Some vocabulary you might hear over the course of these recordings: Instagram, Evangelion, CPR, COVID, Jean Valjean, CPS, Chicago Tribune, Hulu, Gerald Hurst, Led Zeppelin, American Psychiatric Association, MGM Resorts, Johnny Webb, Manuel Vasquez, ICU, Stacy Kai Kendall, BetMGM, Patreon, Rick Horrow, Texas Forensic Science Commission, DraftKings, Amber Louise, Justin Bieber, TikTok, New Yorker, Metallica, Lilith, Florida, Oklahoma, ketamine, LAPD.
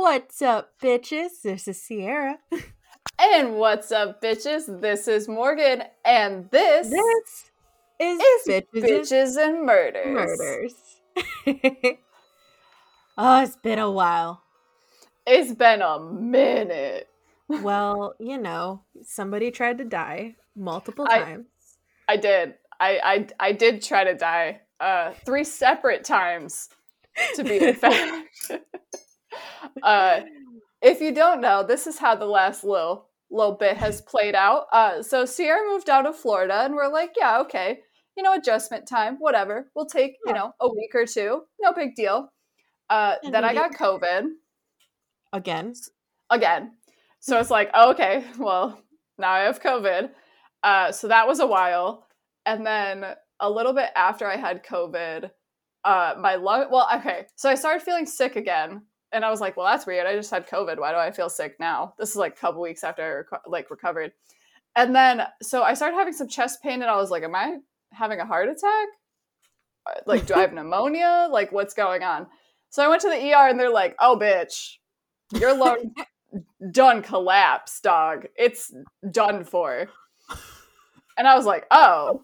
What's up, bitches? This is Sierra. And what's up, bitches? This is Morgan. And this is Bitches and Murders. Oh, it's been a while. It's been a minute. Well, you know, somebody tried to die multiple times. I did. I did try to die 3 separate times, to be exact. If you don't know, this is how the last little bit has played out. So Sierra moved out of Florida, and we're like, yeah, okay, you know, adjustment time, whatever. We'll take, you know, a week or two. No big deal. Then I got COVID. Again. So it's like, oh, okay, well, now I have COVID. So that was a while. And then a little bit after I had COVID, my lung, well, okay. So I started feeling sick again. And I was like, well, that's weird. I just had COVID. Why do I feel sick now? This is like a couple weeks after I recovered. And then, so I started having some chest pain, and I was like, am I having a heart attack? Like, do I have pneumonia? Like, what's going on? So I went to the ER, and they're like, oh, bitch, your lung done collapsed, dog. It's done for. And I was like, oh,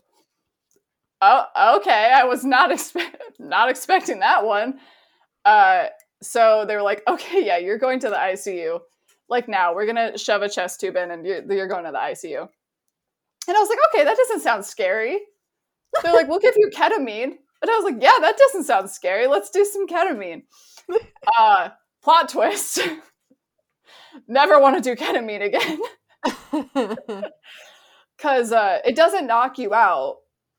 okay. I was not expecting that one. So they were like, okay, yeah, you're going to the ICU. Like, now we're going to shove a chest tube in, and you're going to the ICU. And I was like, okay, that doesn't sound scary. They're like, we'll give you ketamine. And I was like, yeah, that doesn't sound scary. Let's do some ketamine. Plot twist. Never want to do ketamine again. Because it doesn't knock you out.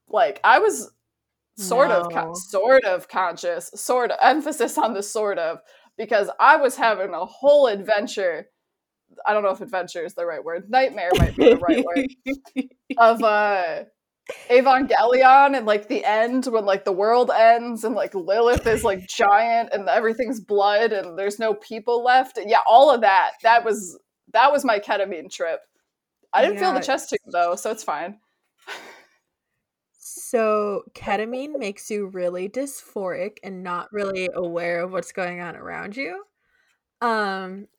Like, I was... sort of conscious, sort of emphasis on the sort of, because I was having a whole adventure. I don't know if adventure is the right word. Nightmare might be the right word. Of Evangelion, and like the end, when like the world ends, and like Lilith is like giant, and everything's blood, and there's no people left. Yeah, all of that. That was my ketamine trip. I didn't feel the chest tube though, so it's fine. So ketamine makes you really dysphoric and not really aware of what's going on around you,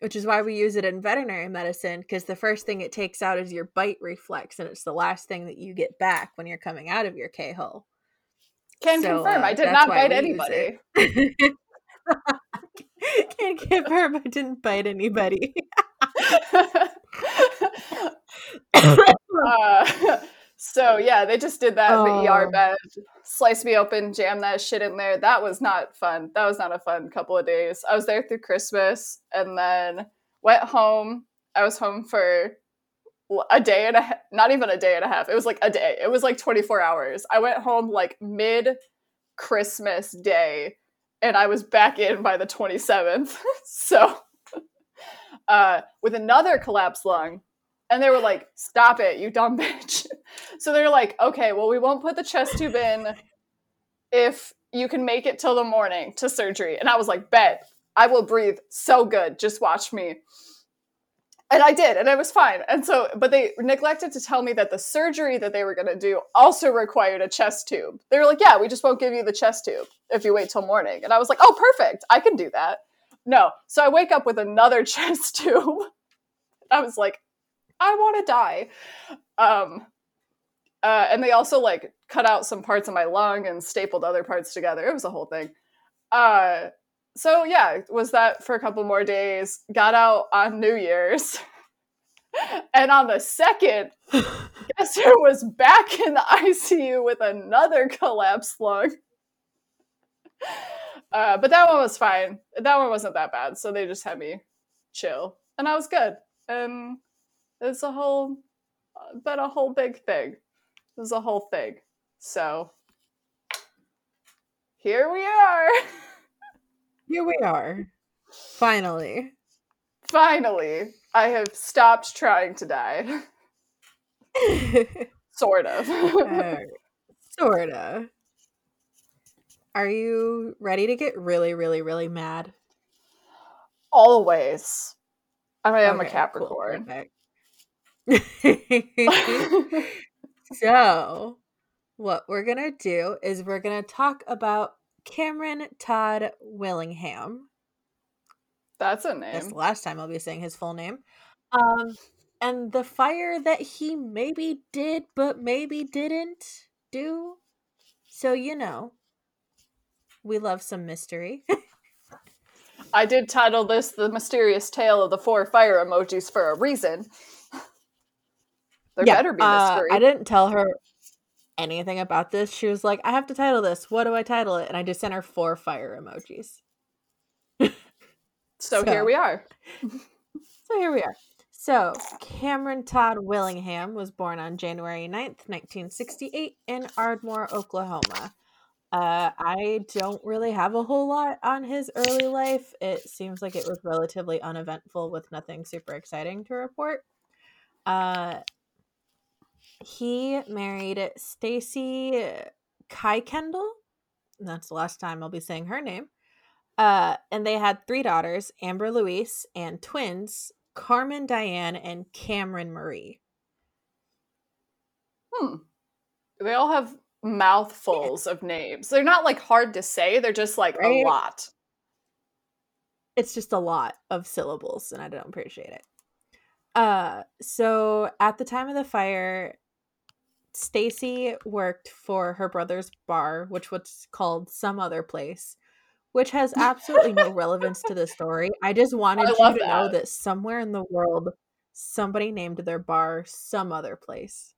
which is why we use it in veterinary medicine, because the first thing it takes out is your bite reflex, and it's the last thing that you get back when you're coming out of your K-hole. Confirm, I did not bite anybody. Can't confirm, I didn't bite anybody. So, yeah, they just did that in the ER bed. Sliced me open, jammed that shit in there. That was not fun. That was not a fun couple of days. I was there through Christmas, and then went home. I was home for a day and a half. Not even a day and a half. It was like a day. It was like 24 hours. I went home like mid-Christmas day, and I was back in by the 27th. So, with another collapsed lung. And they were like, stop it, you dumb bitch. So they're like, okay, well, we won't put the chest tube in if you can make it till the morning to surgery. And I was like, bet, I will breathe so good. Just watch me. And I did, and I was fine. And so, but they neglected to tell me that the surgery that they were going to do also required a chest tube. They were like, yeah, we just won't give you the chest tube if you wait till morning. And I was like, oh, perfect. I can do that. No. So I wake up with another chest tube. I was like, I want to die. And they also like cut out some parts of my lung and stapled other parts together. It was a whole thing. So yeah, was that for a couple more days, got out on New Year's. And on the 2nd, guess who was back in the ICU with another collapsed lung. But that one was fine. That one wasn't that bad. So they just had me chill, and I was good. And it's a whole big thing. It was a whole thing. So, here we are. Here we are. Finally. Finally. I have stopped trying to die. Sort of. Sort of. Are you ready to get really, really, really mad? Always. I mean, I'm a Capricorn. Cool, So what we're gonna do is we're gonna talk about Cameron Todd Willingham, That's a name. That's the last time I'll be saying his full name. And the fire that he maybe did, but maybe didn't do. So, you know, we love some mystery. I did title this The Mysterious Tale of the Four Fire Emojis for a reason. There better be mystery. I didn't tell her anything about this. She was like, I have to title this. What do I title it? And I just sent her 4 fire emojis. So here we are. So Cameron Todd Willingham was born on January 9th, 1968 in Ardmore, Oklahoma. I don't really have a whole lot on his early life. It seems like it was relatively uneventful with nothing super exciting to report. He married Stacy Kai Kendall. That's the last time I'll be saying her name. And they had 3 daughters, Amber Louise, and twins, Carmen Diane and Cameron Marie. They all have mouthfuls of names. They're not like hard to say. They're just like a lot. It's just a lot of syllables, and I don't appreciate it. So at the time of the fire, Stacy worked for her brother's bar, which was called Some Other Place, which has absolutely no relevance to the story. I just wanted you to know that somewhere in the world, somebody named their bar Some Other Place.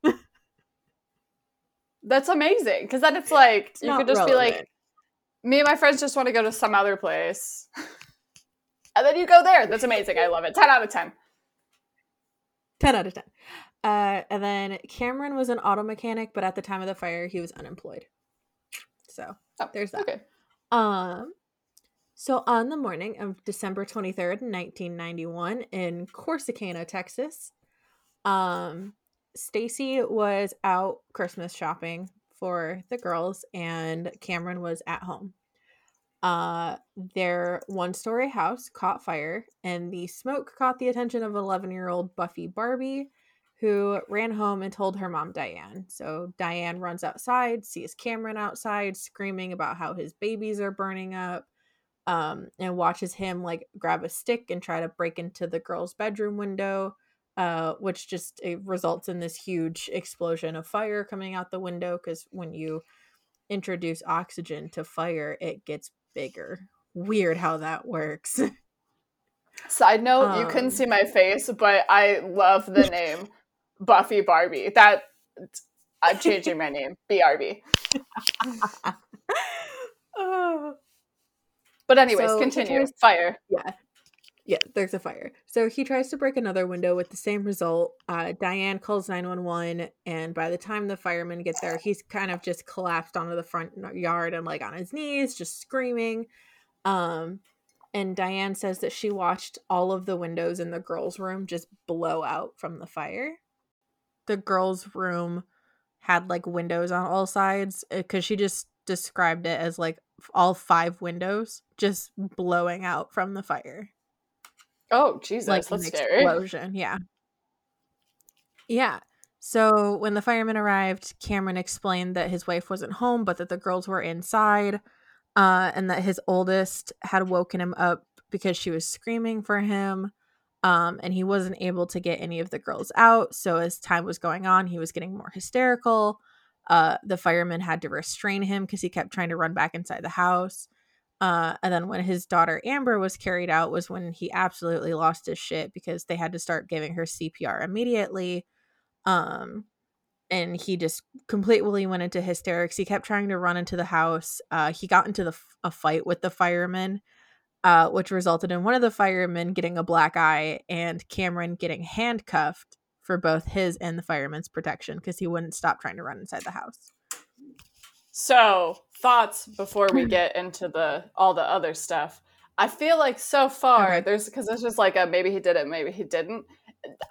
That's amazing, because then it's like, it's you could just relevant. Be like, me and my friends just want to go to some other place. And then you go there. That's amazing. I love it. 10 out of 10. 10 out of 10. And then Cameron was an auto mechanic, but at the time of the fire, he was unemployed. So there's that. Okay. So on the morning of December 23rd, 1991 in Corsicana, Texas, Stacy was out Christmas shopping for the girls and Cameron was at home. Their 1-story house caught fire and the smoke caught the attention of 11-year-old Buffy Barbie, who ran home and told her mom, Diane. So Diane runs outside, sees Cameron outside screaming about how his babies are burning up, and watches him like grab a stick and try to break into the girl's bedroom window, which just results in this huge explosion of fire coming out the window, because when you introduce oxygen to fire, it gets bigger. Weird how that works. Side note, you couldn't see my face, but I love the name Buffy Barbie. That I'm changing my name. BRB. But anyways, continue. Fire. Yeah, there's a fire. So he tries to break another window with the same result. Diane calls 911, and by the time the firemen get there, he's kind of just collapsed onto the front yard and like on his knees, just screaming. And Diane says that she watched all of the windows in the girls' room just blow out from the fire. The girls' room had like windows on all sides, because she just described it as like all 5 windows just blowing out from the fire. Oh, Jesus, like that's scary. Explosion, yeah. So when the firemen arrived, Cameron explained that his wife wasn't home, but that the girls were inside. And that his oldest had woken him up because she was screaming for him, and he wasn't able to get any of the girls out. So as time was going on, he was getting more hysterical. The firemen had to restrain him because he kept trying to run back inside the house. And then when his daughter Amber was carried out was when he absolutely lost his shit, because they had to start giving her CPR immediately. And he just completely went into hysterics. He kept trying to run into the house. He got into a fight with the firemen, which resulted in one of the firemen getting a black eye and Cameron getting handcuffed for both his and the firemen's protection, because he wouldn't stop trying to run inside the house. So, thoughts before we get into all the other stuff. I feel like so far, there's just like a maybe he did it, maybe he didn't.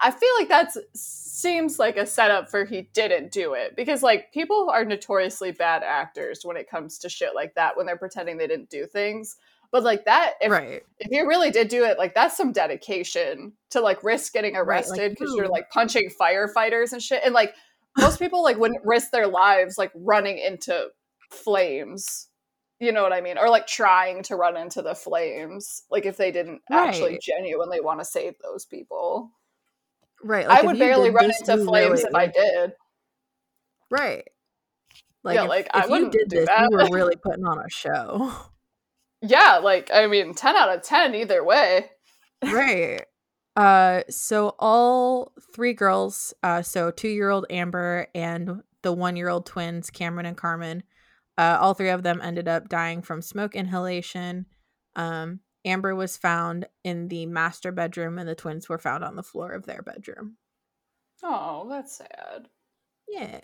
I feel like that seems like a setup for he didn't do it, because like people are notoriously bad actors when it comes to shit like that, when they're pretending they didn't do things. But like that, if you really did do it, like that's some dedication to like risk getting arrested because you're like punching firefighters and shit. And like most people like wouldn't risk their lives like running into flames You know what I mean? Or like trying to run into the flames, like if they didn't actually genuinely want to save those people. Right. Like I would barely run into flames if I did. Right. Like, yeah, like if you did this, you were really putting on a show. Yeah, like, I mean, 10 out of 10 either way. Right. So all three girls, so 2-year-old Amber and the 1-year-old twins, Cameron and Carmen, all three of them ended up dying from smoke inhalation. Amber was found in the master bedroom, and the twins were found on the floor of their bedroom. Oh, that's sad. Yeah.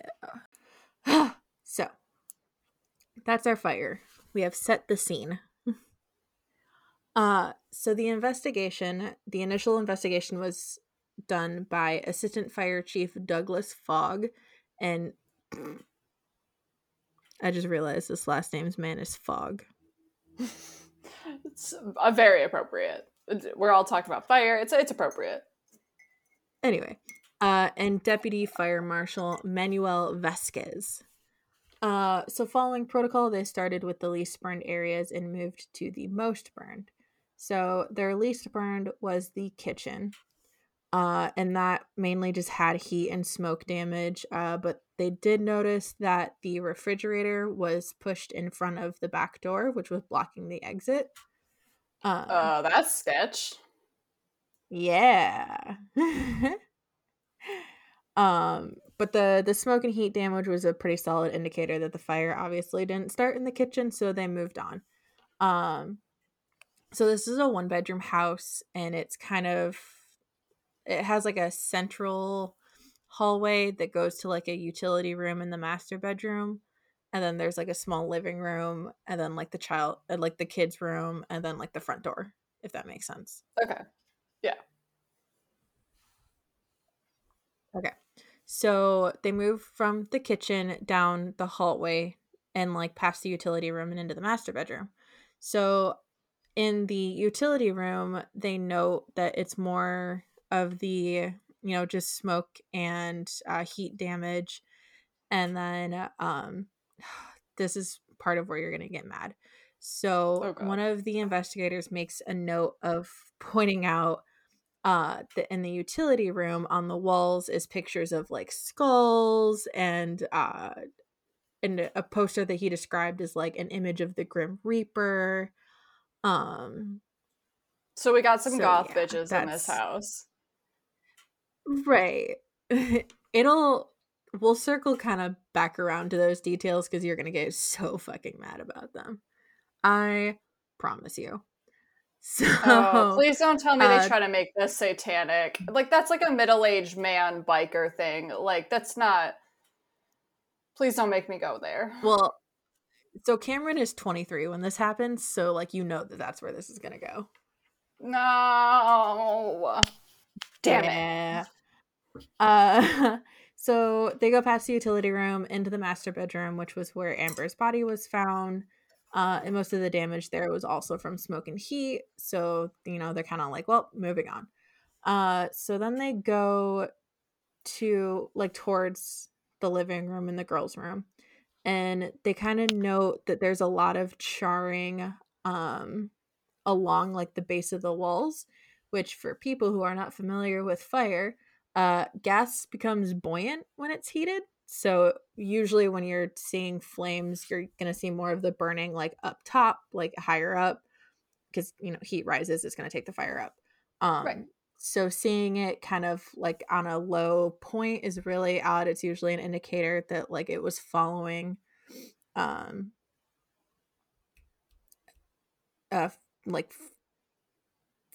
So, that's our fire. We have set the scene. So the initial investigation was done by Assistant Fire Chief Douglas Fogg, and I just realized this last name's man is Fogg. It's very appropriate. We're all talking about fire. It's appropriate. Anyway, and Deputy Fire Marshal Manuel Vasquez. So following protocol, they started with the least burned areas and moved to the most burned. So their least burned was the kitchen, and that mainly just had heat and smoke damage, but they did notice that the refrigerator was pushed in front of the back door, which was blocking the exit. That's sketch. Yeah. But the smoke and heat damage was a pretty solid indicator that the fire obviously didn't start in the kitchen, so they moved on. So this is a 1-bedroom house, and it has like a central hallway that goes to like a utility room in the master bedroom, and then there's like a small living room, and then like the kids' room, and then like the front door, if that makes sense. Okay. Yeah. Okay. So they move from the kitchen down the hallway and like past the utility room and into the master bedroom. So in the utility room, they note that it's more of the, just smoke and heat damage. And then this is part of where you're going to get mad. So one of the investigators makes a note of pointing out in the utility room on the walls is pictures of like skulls and a poster that he described as like an image of the Grim Reaper. So we got some goth bitches in this house. Right. We'll circle kind of back around to those details because you're going to get so fucking mad about them. I promise you. So, please don't tell me they try to make this satanic. Like, that's like a middle-aged man biker thing. Like, that's not... Please don't make me go there. Well, so Cameron is 23 when this happens, so, like, that's where this is gonna go. No! Damn it! So they go past the utility room into the master bedroom, which was where Amber's body was found. And most of the damage there was also from smoke and heat. So, they're kind of like, well, moving on. So then they go to like towards the living room and the girls' room. And they kind of note that there's a lot of charring along like the base of the walls, which for people who are not familiar with fire, gas becomes buoyant when it's heated. So usually when you're seeing flames, you're going to see more of the burning like up top, like higher up, because, heat rises, it's going to take the fire up. Right. So seeing it kind of like on a low point is really odd. It's usually an indicator that like it was following like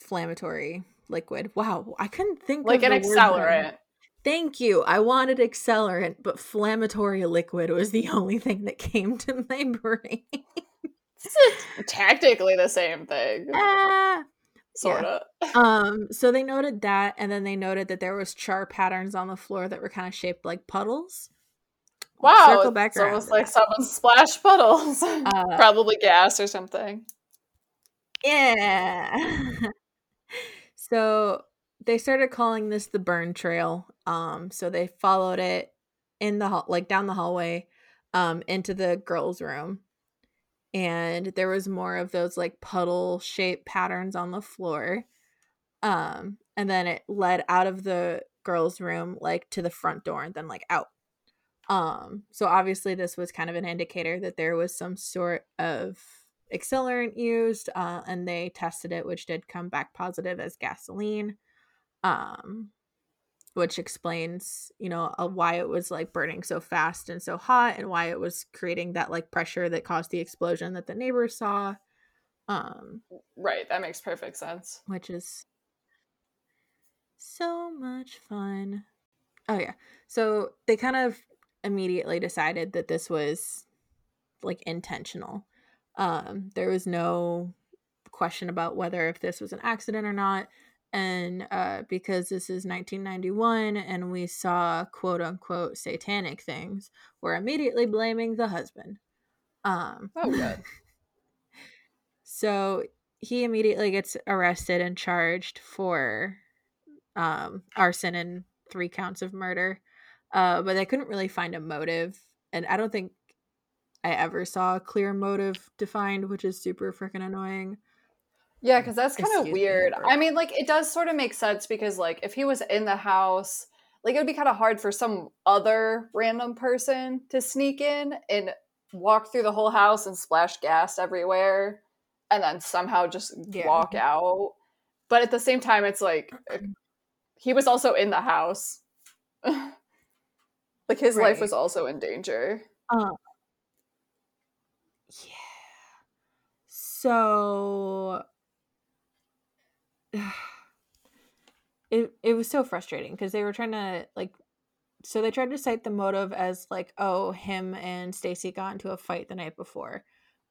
inflammatory liquid. Wow, I couldn't think like of an accelerant. Thank you. I wanted accelerant, but inflammatory liquid was the only thing that came to my brain. It's tactically the same thing. Sort of. So they noted that, and then they noted that there was char patterns on the floor that were kind of shaped like puddles. Wow. We'll circle back around. It's almost like someone splashed puddles. Probably gas or something. Yeah. So they started calling this the burn trail. So they followed it in the down the hallway, into the girls' room, and there was more of those like puddle shaped patterns on the floor. And then it led out of the girls' room like to the front door and then like out. So obviously this was kind of an indicator that there was some sort of accelerant used, and they tested it, which did come back positive as gasoline, which explains, you know, why it was like burning so fast and so hot, and why it was creating that like pressure that caused the explosion that the neighbors saw. Right, that makes perfect sense. Which is so much fun. Oh yeah, so they kind of immediately decided that this was like intentional. There was no question about whether if this was an accident or not. And because this is 1991 and we saw quote unquote satanic things, we're immediately blaming the husband. Oh, good. So he immediately gets arrested and charged for arson and 3 counts of murder. But they couldn't really find a motive. And I don't think I ever saw a clear motive defined, which is super freaking annoying. Yeah, because that's kind of weird. I mean, like, it does sort of make sense because, like, if he was in the house, like, it would be kind of hard for some other random person to sneak in and walk through the whole house and splash gas everywhere and then somehow just walk out. But at the same time, it's like, he was also in the house. Like, his life was also in danger. Yeah. So it was so frustrating because they were trying to like, so they tried to cite the motive as like, oh, him and Stacy got into a fight the night before,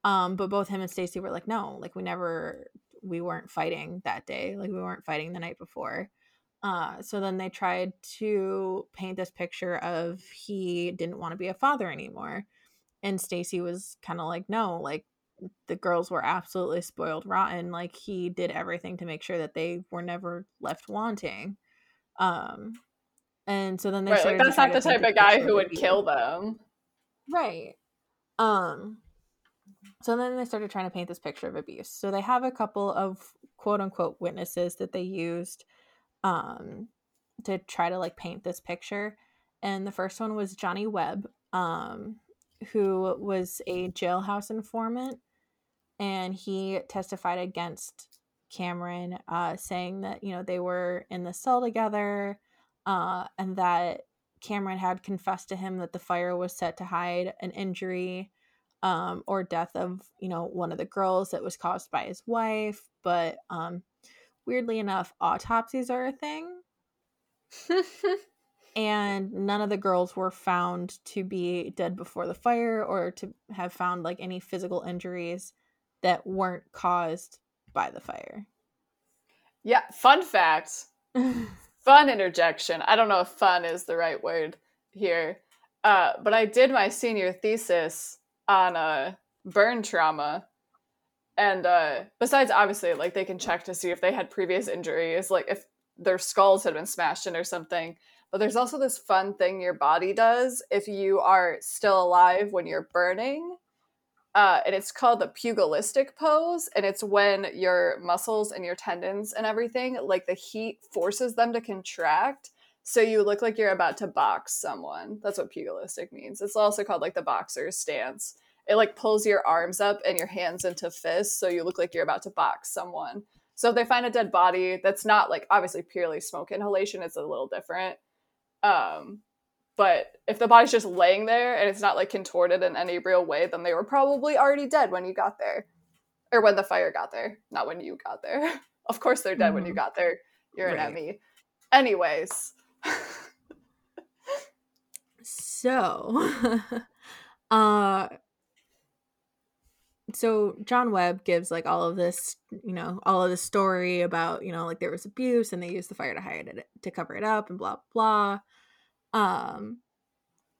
but both him and Stacy were like, no, like we weren't fighting that day, like we weren't fighting the night before. So then they tried to paint this picture of he didn't want to be a father anymore, and Stacy was kind of like, no, like the girls were absolutely spoiled rotten, like he did everything to make sure that they were never left wanting. And so then they started, like, that's not the type of guy who would kill them, right? So then they started trying to paint this picture of abuse. So they have a couple of quote unquote witnesses that they used to try to like paint this picture, and the first one was Johnny Webb, who was a jailhouse informant, and he testified against Cameron, saying that, you know, they were in the cell together, and that Cameron had confessed to him that the fire was set to hide an injury or death of, you know, one of the girls that was caused by his wife. But weirdly enough, autopsies are a thing. And none of the girls were found to be dead before the fire or to have found like any physical injuries that weren't caused by the fire. Yeah, fun fact. Fun interjection. I don't know if fun is the right word here, but I did my senior thesis on burn trauma. And besides, obviously, like they can check to see if they had previous injuries, like if their skulls had been smashed in or something. But there's also this fun thing your body does if you are still alive when you're burning. And it's called the pugilistic pose. And it's when your muscles and your tendons and everything, like the heat forces them to contract. So you look like you're about to box someone. That's what pugilistic means. It's also called like the boxer's stance. It like pulls your arms up and your hands into fists. So you look like you're about to box someone. So if they find a dead body, that's not like obviously purely smoke inhalation. It's a little different. But if the body's just laying there and it's not like contorted in any real way, then they were probably already dead when you got there, or when the fire got there, not when you got there. Of course they're dead when you got there. You're an ME. Anyways. So, so John Webb gives like all of this, you know, all of this story about, you know, like there was abuse and they used the fire to hide it, to cover it up and blah, blah.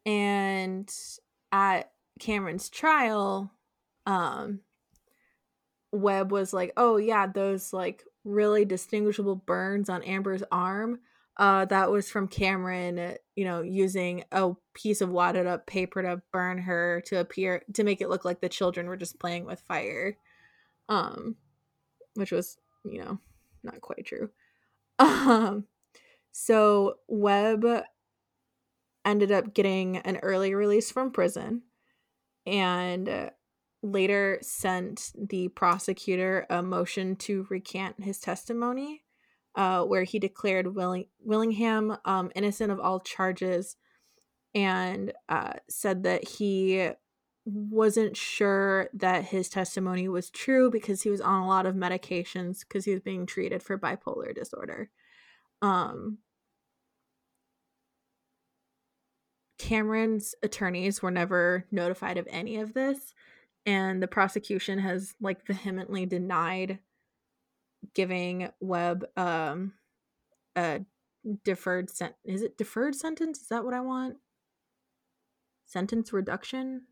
And at Cameron's trial, Webb was like, oh yeah, those like really distinguishable burns on Amber's arm That was from Cameron, you know, using a piece of wadded up paper to burn her to make it look like the children were just playing with fire, which was, you know, not quite true. So Webb ended up getting an early release from prison and later sent the prosecutor a motion to recant his testimony, where he declared Willingham innocent of all charges and said that he wasn't sure that his testimony was true because he was on a lot of medications because he was being treated for bipolar disorder. Cameron's attorneys were never notified of any of this, and the prosecution has vehemently denied giving Webb a deferred sentence. Is it deferred sentence? Is that what I want? Sentence reduction?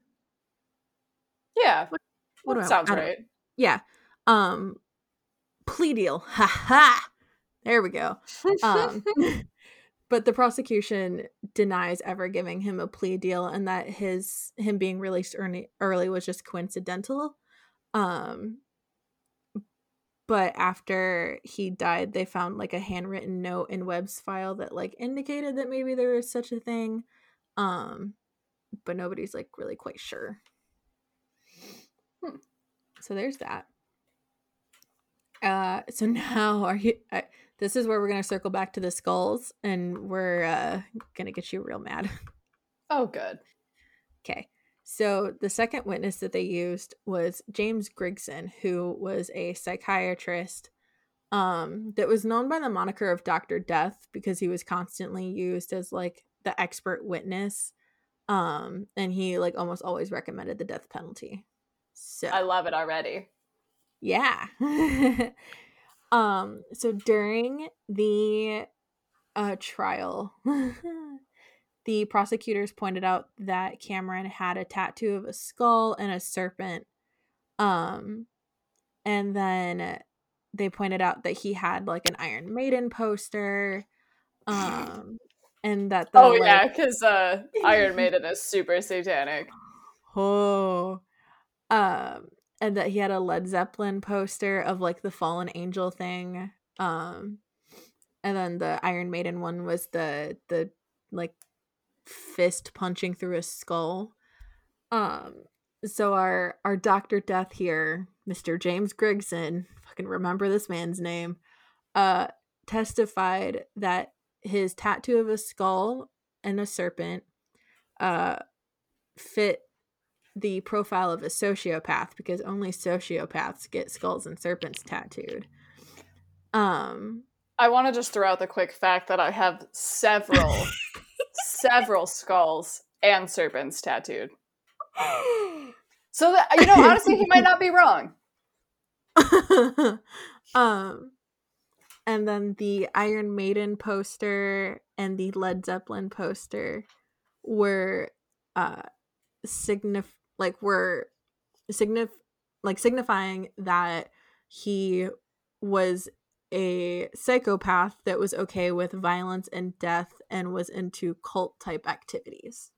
Yeah. What sounds right. Yeah. Plea deal. Ha ha. There we go. But the prosecution denies ever giving him a plea deal, and that him being released early was just coincidental. But after he died, they found a handwritten note in Webb's file that indicated that maybe there was such a thing, but nobody's really quite sure. So there's that. So now this is where we're going to circle back to the skulls, and we're going to get you real mad. Oh, good. Okay. So the second witness that they used was James Grigson, who was a psychiatrist that was known by the moniker of Dr. Death because he was constantly used as the expert witness. And he almost always recommended the death penalty. So I love it already. Yeah. So during the trial, the prosecutors pointed out that Cameron had a tattoo of a skull and a serpent. And then they pointed out that he had an Iron Maiden poster. And that because Iron Maiden is super satanic. Oh. And that he had a Led Zeppelin poster of the fallen angel thing, and then the Iron Maiden one was the fist punching through a skull. So our Dr. Death here, Mr. James Grigson, fucking remember this man's name, testified that his tattoo of a skull and a serpent fit the profile of a sociopath because only sociopaths get skulls and serpents tattooed. I want to just throw out the quick fact that I have several skulls and serpents tattooed. So that, honestly, he might not be wrong. And then the Iron Maiden poster and the Led Zeppelin poster were signifying that he was a psychopath that was okay with violence and death and was into cult type activities.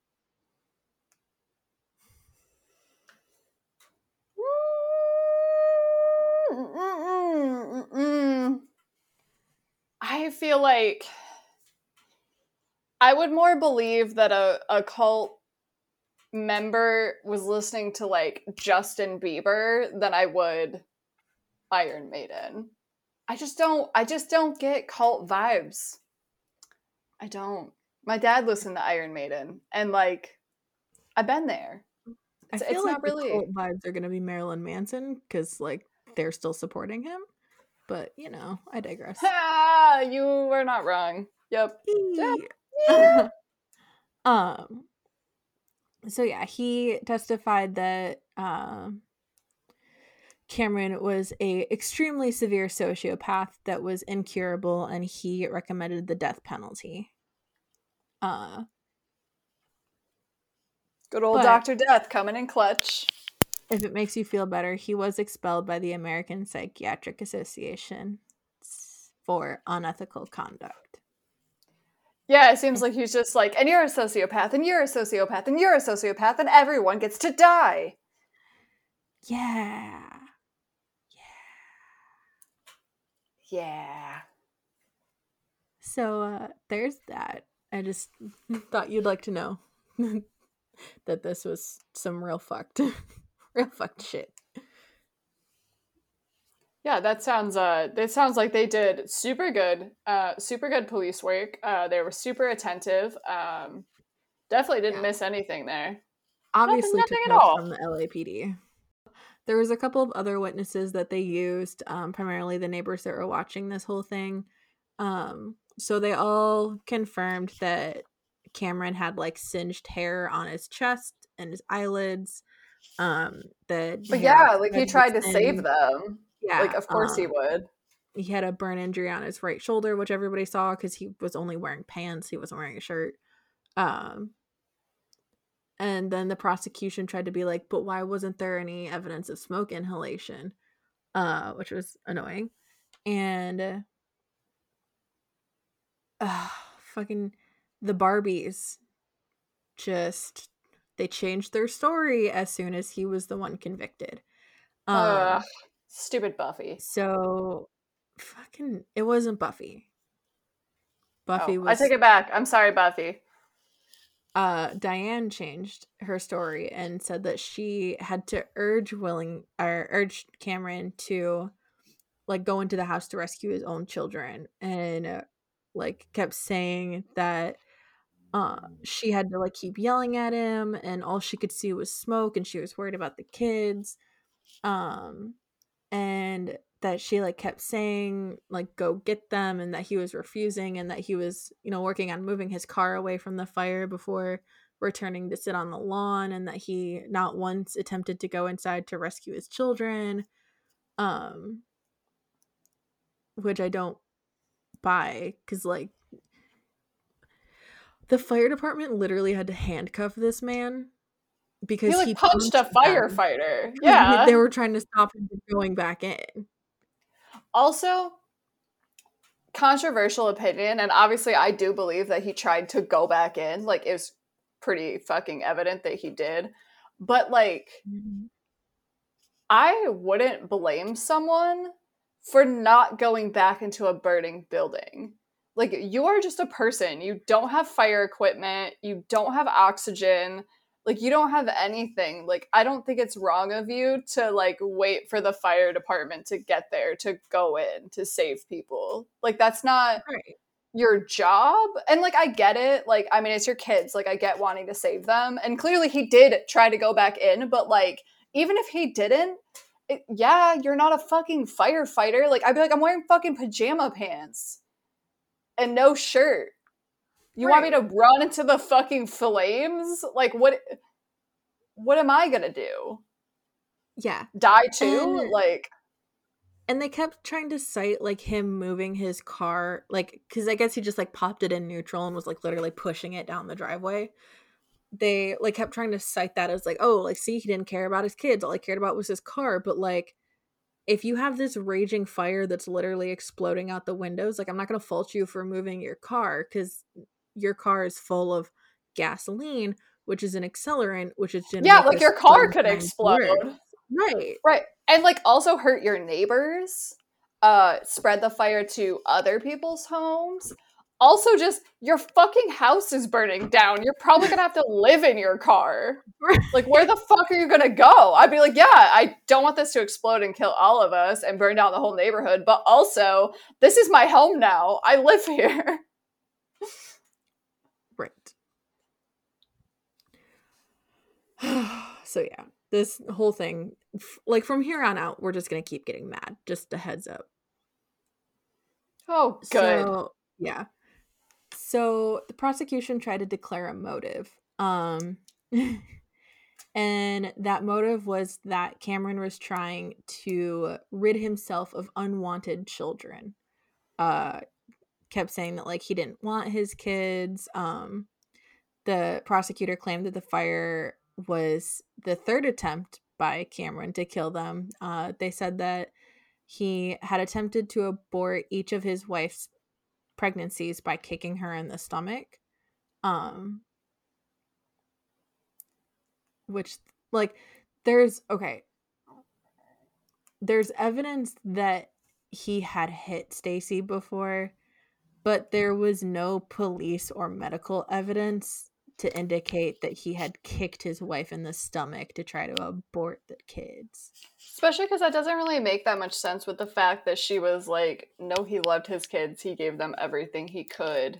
I feel like I would more believe that a cult member was listening to Justin Bieber than I would Iron Maiden. I just don't get cult vibes. I don't. My dad listened to Iron Maiden and I've been there. It's not really the cult vibes are gonna be Marilyn Manson because they're still supporting him. But I digress. Ah, you were not wrong. Yep. Yeah. So yeah, he testified that Cameron was a extremely severe sociopath that was incurable, and he recommended the death penalty. Good old Dr. Death coming in clutch. If it makes you feel better, he was expelled by the American Psychiatric Association for unethical conduct. Yeah, it seems like he's just like, and you're a sociopath, and you're a sociopath, and you're a sociopath, and everyone gets to die. Yeah. Yeah. Yeah. So there's that. I just thought you'd like to know that this was some real fucked shit. Yeah, that sounds like they did super good police work. They were super attentive. Definitely didn't miss anything there. Obviously nothing at all from the LAPD. There was a couple of other witnesses that they used, primarily the neighbors that were watching this whole thing. So they all confirmed that Cameron had like singed hair on his chest and his eyelids. He tried to save them. Yeah, like of course he would. He had a burn injury on his right shoulder, which everybody saw because he was only wearing pants. He wasn't wearing a shirt. And then the prosecution tried to be like, but why wasn't there any evidence of smoke inhalation? Which was annoying. And fucking the Barbies just, they changed their story as soon as he was the one convicted. Stupid Buffy. So fucking, it wasn't Buffy. I take it back. I'm sorry, Buffy. Diane changed her story and said that she had to urge Cameron to like go into the house to rescue his own children, and like kept saying that she had to like keep yelling at him and all she could see was smoke and she was worried about the kids, and that she like kept saying like go get them, and that he was refusing, and that he was, you know, working on moving his car away from the fire before returning to sit on the lawn, and that he not once attempted to go inside to rescue his children, which I don't buy, because like the fire department literally had to handcuff this man because he punched a firefighter. Yeah, they were trying to stop him from going back in. Also, controversial opinion, and obviously I do believe that he tried to go back in, like it was pretty fucking evident that he did, but like I wouldn't blame someone for not going back into a burning building. Like, you are just a person. You don't have fire equipment. You don't have oxygen. Like, you don't have anything. Like, I don't think it's wrong of you to, like, wait for the fire department to get there, to go in, to save people. Like, that's not your job. And, like, I get it. Like, I mean, it's your kids. Like, I get wanting to save them. And clearly he did try to go back in. But, like, even if he didn't, you're not a fucking firefighter. Like, I'd be like, I'm wearing fucking pajama pants and no shirt. You want me to run into the fucking flames? Like, what am I gonna do? Yeah. Die too? And they kept trying to cite, like, him moving his car. Like, because I guess he just, like, popped it in neutral and was, like, literally pushing it down the driveway. They like kept trying to cite that as like, oh, like, see, he didn't care about his kids, all he cared about was his car. But like, if you have this raging fire that's literally exploding out the windows, like, I'm not gonna fault you for moving your car, because your car is full of gasoline, which is an accelerant, which is like your car could explode. Right And like also hurt your neighbors, spread the fire to other people's homes. Also, just, your fucking house is burning down. You're probably going to have to live in your car. Like, where the fuck are you going to go? I'd be like, yeah, I don't want this to explode and kill all of us and burn down the whole neighborhood. But also, this is my home now. I live here. Right. So, yeah. This whole thing, like, from here on out, we're just going to keep getting mad. Just a heads up. Oh, good. So, yeah. So the prosecution tried to declare a motive, and that motive was that Cameron was trying to rid himself of unwanted children. Kept saying that, like, he didn't want his kids. The prosecutor claimed that the fire was the third attempt by Cameron to kill them. They said that he had attempted to abort each of his wife's pregnancies by kicking her in the stomach, which, like, there's evidence that he had hit Stacy before, but there was no police or medical evidence to indicate that he had kicked his wife in the stomach to try to abort the kids. Especially because that doesn't really make that much sense with the fact that she was like, no, he loved his kids. He gave them everything he could.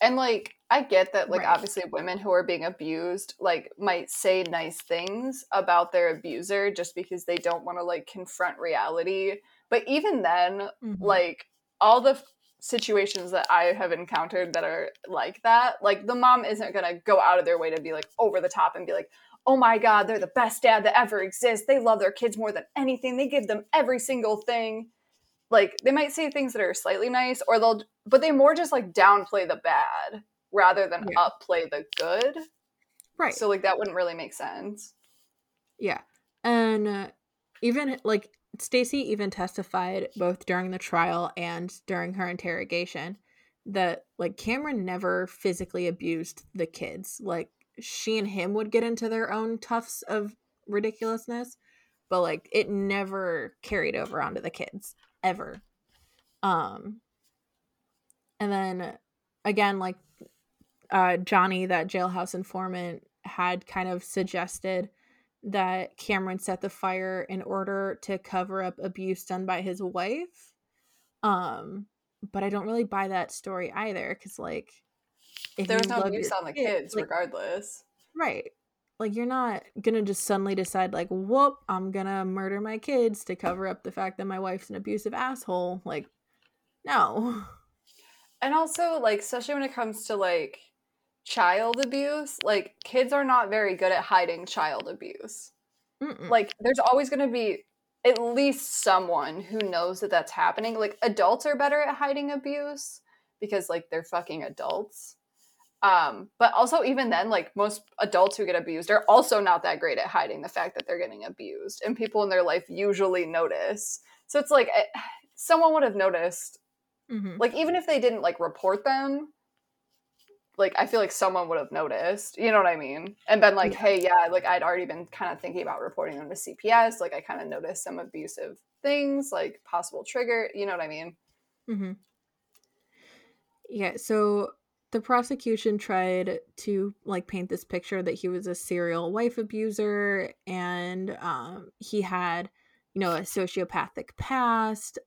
And, like, I get that, like, right. Obviously women who are being abused, like, might say nice things about their abuser just because they don't want to, like, confront reality. But even then, mm-hmm. like, all the situations that I have encountered that are like that, like, the mom isn't going to go out of their way to be, like, over the top and be like, oh, my God, they're the best dad that ever exists. They love their kids more than anything. They give them every single thing. Like, they might say things that are slightly nice, or they'll, but they more just, like, downplay the bad rather than upplay the good. Right. So, like, that wouldn't really make sense. Yeah. And even, like, Stacy even testified both during the trial and during her interrogation that, like, Cameron never physically abused the kids. Like, she and him would get into their own tufts of ridiculousness, but, like, it never carried over onto the kids. Ever. And then again, like, Johnny, that jailhouse informant, had kind of suggested that Cameron set the fire in order to cover up abuse done by his wife. But I don't really buy that story either, because, like, if there's no abuse on the kids, like, regardless. Right. Like, you're not gonna just suddenly decide, like, whoop, I'm gonna murder my kids to cover up the fact that my wife's an abusive asshole. Like, no. And also, like, especially when it comes to, like, child abuse, like, kids are not very good at hiding child abuse. Mm-mm. Like, there's always gonna be at least someone who knows that that's happening. Like, adults are better at hiding abuse because, like, they're fucking adults. But also, even then, like, most adults who get abused are also not that great at hiding the fact that they're getting abused, and people in their life usually notice. So it's like, someone would have noticed, mm-hmm. like, even if they didn't, like, report them, like, I feel like someone would have noticed, you know what I mean? And been like, hey, yeah, like, I'd already been kind of thinking about reporting them to CPS. Like, I kind of noticed some abusive things, like, possible trigger, you know what I mean? Mm-hmm. Yeah. So the prosecution tried to, like, paint this picture that he was a serial wife abuser, and he had, you know, a sociopathic past,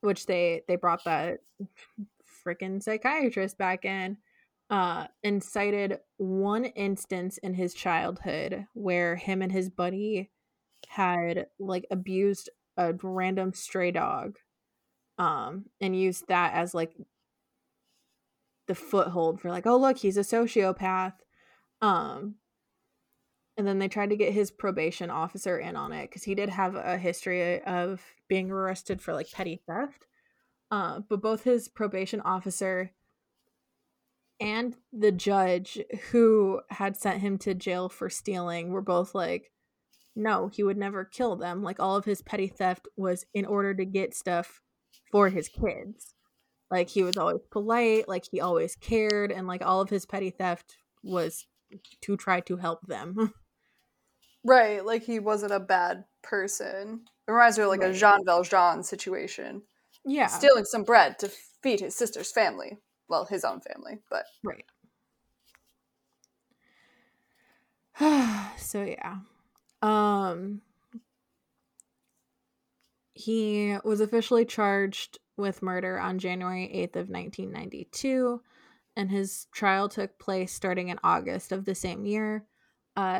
which they brought that freaking psychiatrist back in, and cited one instance in his childhood where him and his buddy had, like, abused a random stray dog, and used that as, like, the foothold for, like, oh, look, he's a sociopath. And then they tried to get his probation officer in on it, because he did have a history of being arrested for, like, petty theft. But both his probation officer and the judge who had sent him to jail for stealing were both like, no, he would never kill them. Like, all of his petty theft was in order to get stuff for his kids. Like, he was always polite, like, he always cared, and, like, all of his petty theft was to try to help them. Right, like, he wasn't a bad person. It reminds me of, like, a Jean Valjean situation. Yeah. Stealing some bread to feed his sister's family. Well, his own family, but... Right. So, yeah. He was officially charged with murder on January 8th of 1992, and his trial took place starting in August of the same year.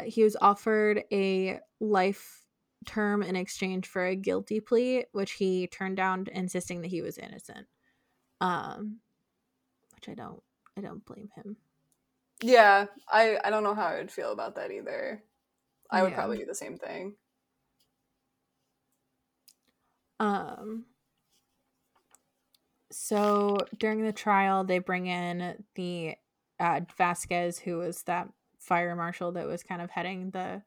He was offered a life term in exchange for a guilty plea, which he turned down, insisting that he was innocent. Which I don't blame him. Yeah, I don't know how I would feel about that either. I would probably do the same thing. So during the trial, they bring in the Vasquez, who was that fire marshal that was kind of heading the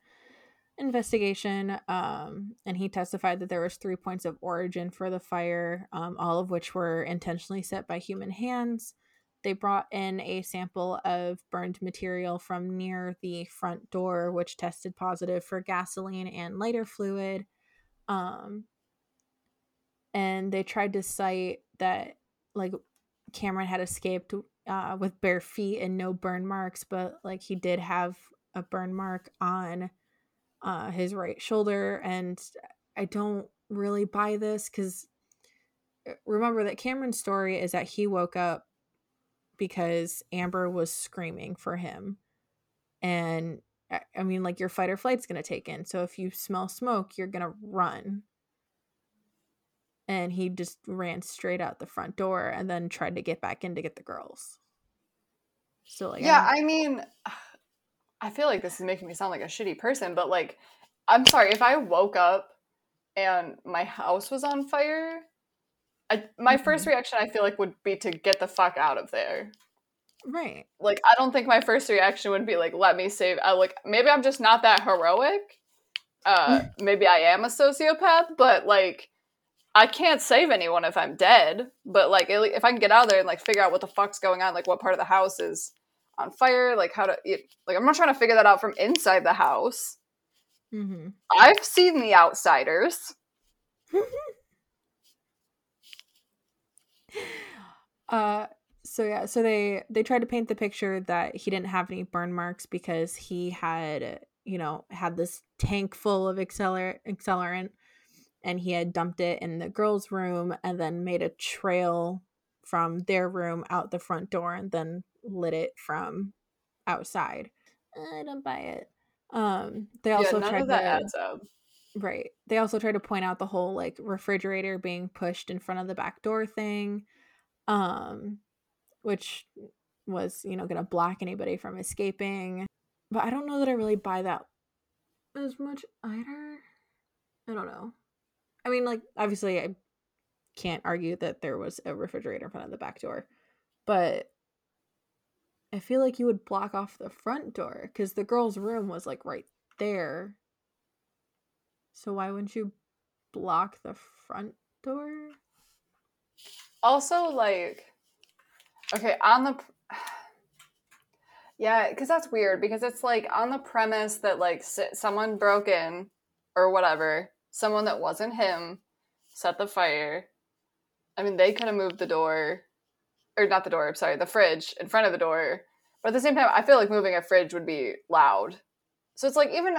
investigation, and he testified that there was 3 points of origin for the fire, all of which were intentionally set by human hands. They brought in a sample of burned material from near the front door, which tested positive for gasoline and lighter fluid. And they tried to cite that, like, Cameron had escaped with bare feet and no burn marks, but, like, he did have a burn mark on his right shoulder. And I don't really buy this, because remember that Cameron's story is that he woke up because Amber was screaming for him. And I mean, like, your fight or flight's gonna take in, so if you smell smoke, you're gonna run. And he just ran straight out the front door and then tried to get back in to get the girls. So, like, yeah, I mean, I feel like this is making me sound like a shitty person, but, like, I'm sorry, if I woke up and my house was on fire, my first reaction, I feel like, would be to get the fuck out of there. Right. Like, I don't think my first reaction would be, like, let me save... like, maybe I'm just not that heroic. Maybe I am a sociopath, but, like, I can't save anyone if I'm dead. But, like, if I can get out of there and, like, figure out what the fuck's going on, like, what part of the house is on fire, like, how to... like, I'm not trying to figure that out from inside the house. Mm-hmm. I've seen The Outsiders. So they tried to paint the picture that he didn't have any burn marks because he had, you know, had this tank full of accelerant, and he had dumped it in the girls' room and then made a trail from their room out the front door and then lit it from outside. I don't buy it. They also none tried of that to adds up. Right. They also tried to point out the whole, like, refrigerator being pushed in front of the back door thing, which was, you know, going to block anybody from escaping. But I don't know that I really buy that as much either. I don't know. I mean, like, obviously I can't argue that there was a refrigerator in front of the back door, but I feel like you would block off the front door because the girl's room was, like, right there. So why wouldn't you block the front door? Also, like, okay, yeah, because that's weird, because it's, like, on the premise that, like, someone broke in or whatever, someone that wasn't him set the fire. I mean, they could have moved the door, or not the door, I'm sorry, the fridge in front of the door. But at the same time, I feel like moving a fridge would be loud. So it's, like, even...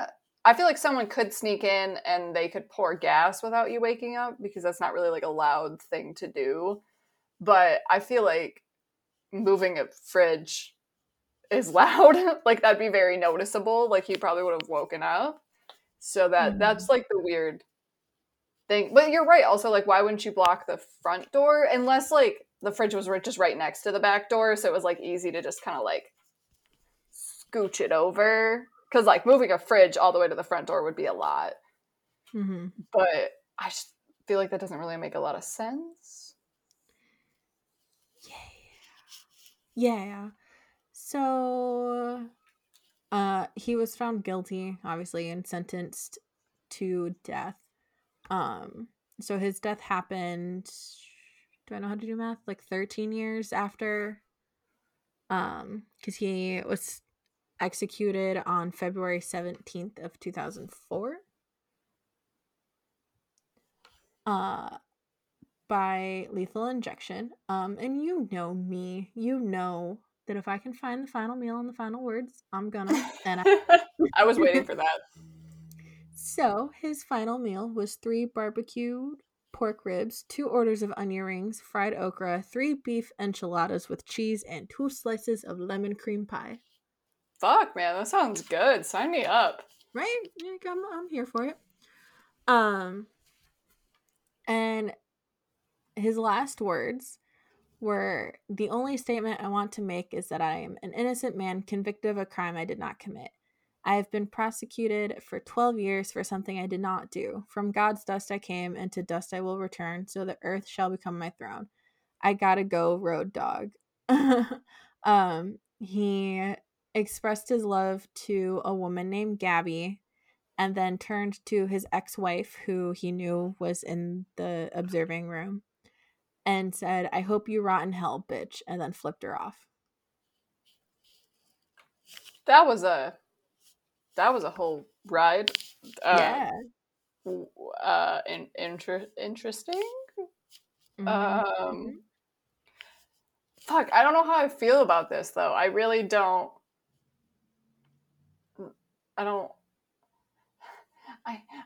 I feel like someone could sneak in and they could pour gas without you waking up, because that's not really, like, a loud thing to do. But I feel like moving a fridge is loud. Like, that'd be very noticeable. Like, you probably would have woken up. So that's, like, the weird thing. But you're right. Also, like, why wouldn't you block the front door? Unless, like, the fridge was just right next to the back door. So it was, like, easy to just kind of, like, scooch it over. Because, like, moving a fridge all the way to the front door would be a lot. Mm-hmm. But I just feel like that doesn't really make a lot of sense. Yeah. So, he was found guilty, obviously, and sentenced to death. So his death happened, do I know how to do math? Like, 13 years after. Because he was executed on February 17th of 2004 by lethal injection. And you know me. You know that if I can find the final meal and the final words, I'm gonna. And I was waiting for that. So his final meal was 3 barbecued pork ribs, 2 orders of onion rings, fried okra, 3 beef enchiladas with cheese, and 2 slices of lemon cream pie. Fuck, man, that sounds good. Sign me up. Right? Like, I'm here for it. And his last words were, "The only statement I want to make is that I am an innocent man convicted of a crime I did not commit. I have been prosecuted for 12 years for something I did not do. From God's dust I came, and to dust I will return, so the earth shall become my throne. I gotta go, road dog." He expressed his love to a woman named Gabby and then turned to his ex-wife, who he knew was in the observing room, and said, "I hope you rot in hell, bitch," and then flipped her off. That was a whole ride. Interesting. Mm-hmm. Fuck, I don't know how I feel about this, though. I really don't.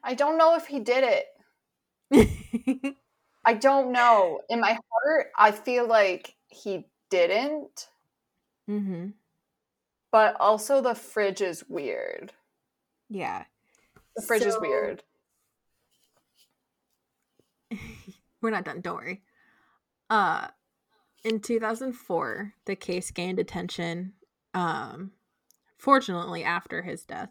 I don't know if he did it. I don't know. In my heart, I feel like he didn't. Mm-hmm. But also the fridge is weird. Yeah. The fridge is weird. We're not done. Don't worry. In 2004, the case gained attention, fortunately, after his death,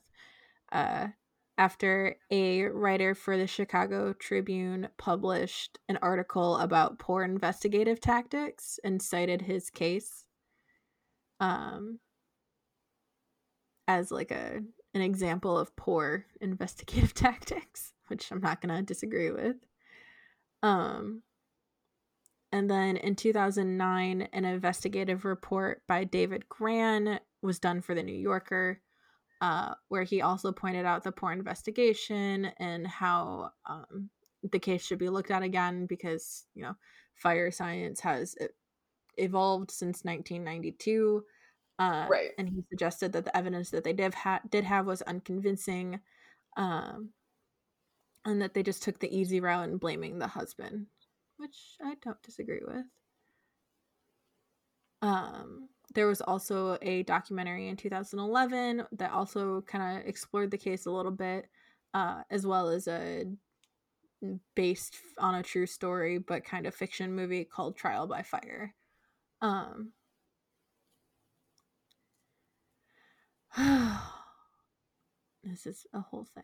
after a writer for the Chicago Tribune published an article about poor investigative tactics and cited his case as like an example of poor investigative tactics, which I'm not going to disagree with. And then in 2009, an investigative report by David Gran was done for the New Yorker, where he also pointed out the poor investigation and how the case should be looked at again because, you know, fire science has evolved since 1992. Right. And he suggested that the evidence that they did have was unconvincing, and that they just took the easy route in blaming the husband, which I don't disagree with. There was also a documentary in 2011 that also kind of explored the case a little bit, as well as based on a true story but kind of fiction movie called Trial by Fire. This is a whole thing.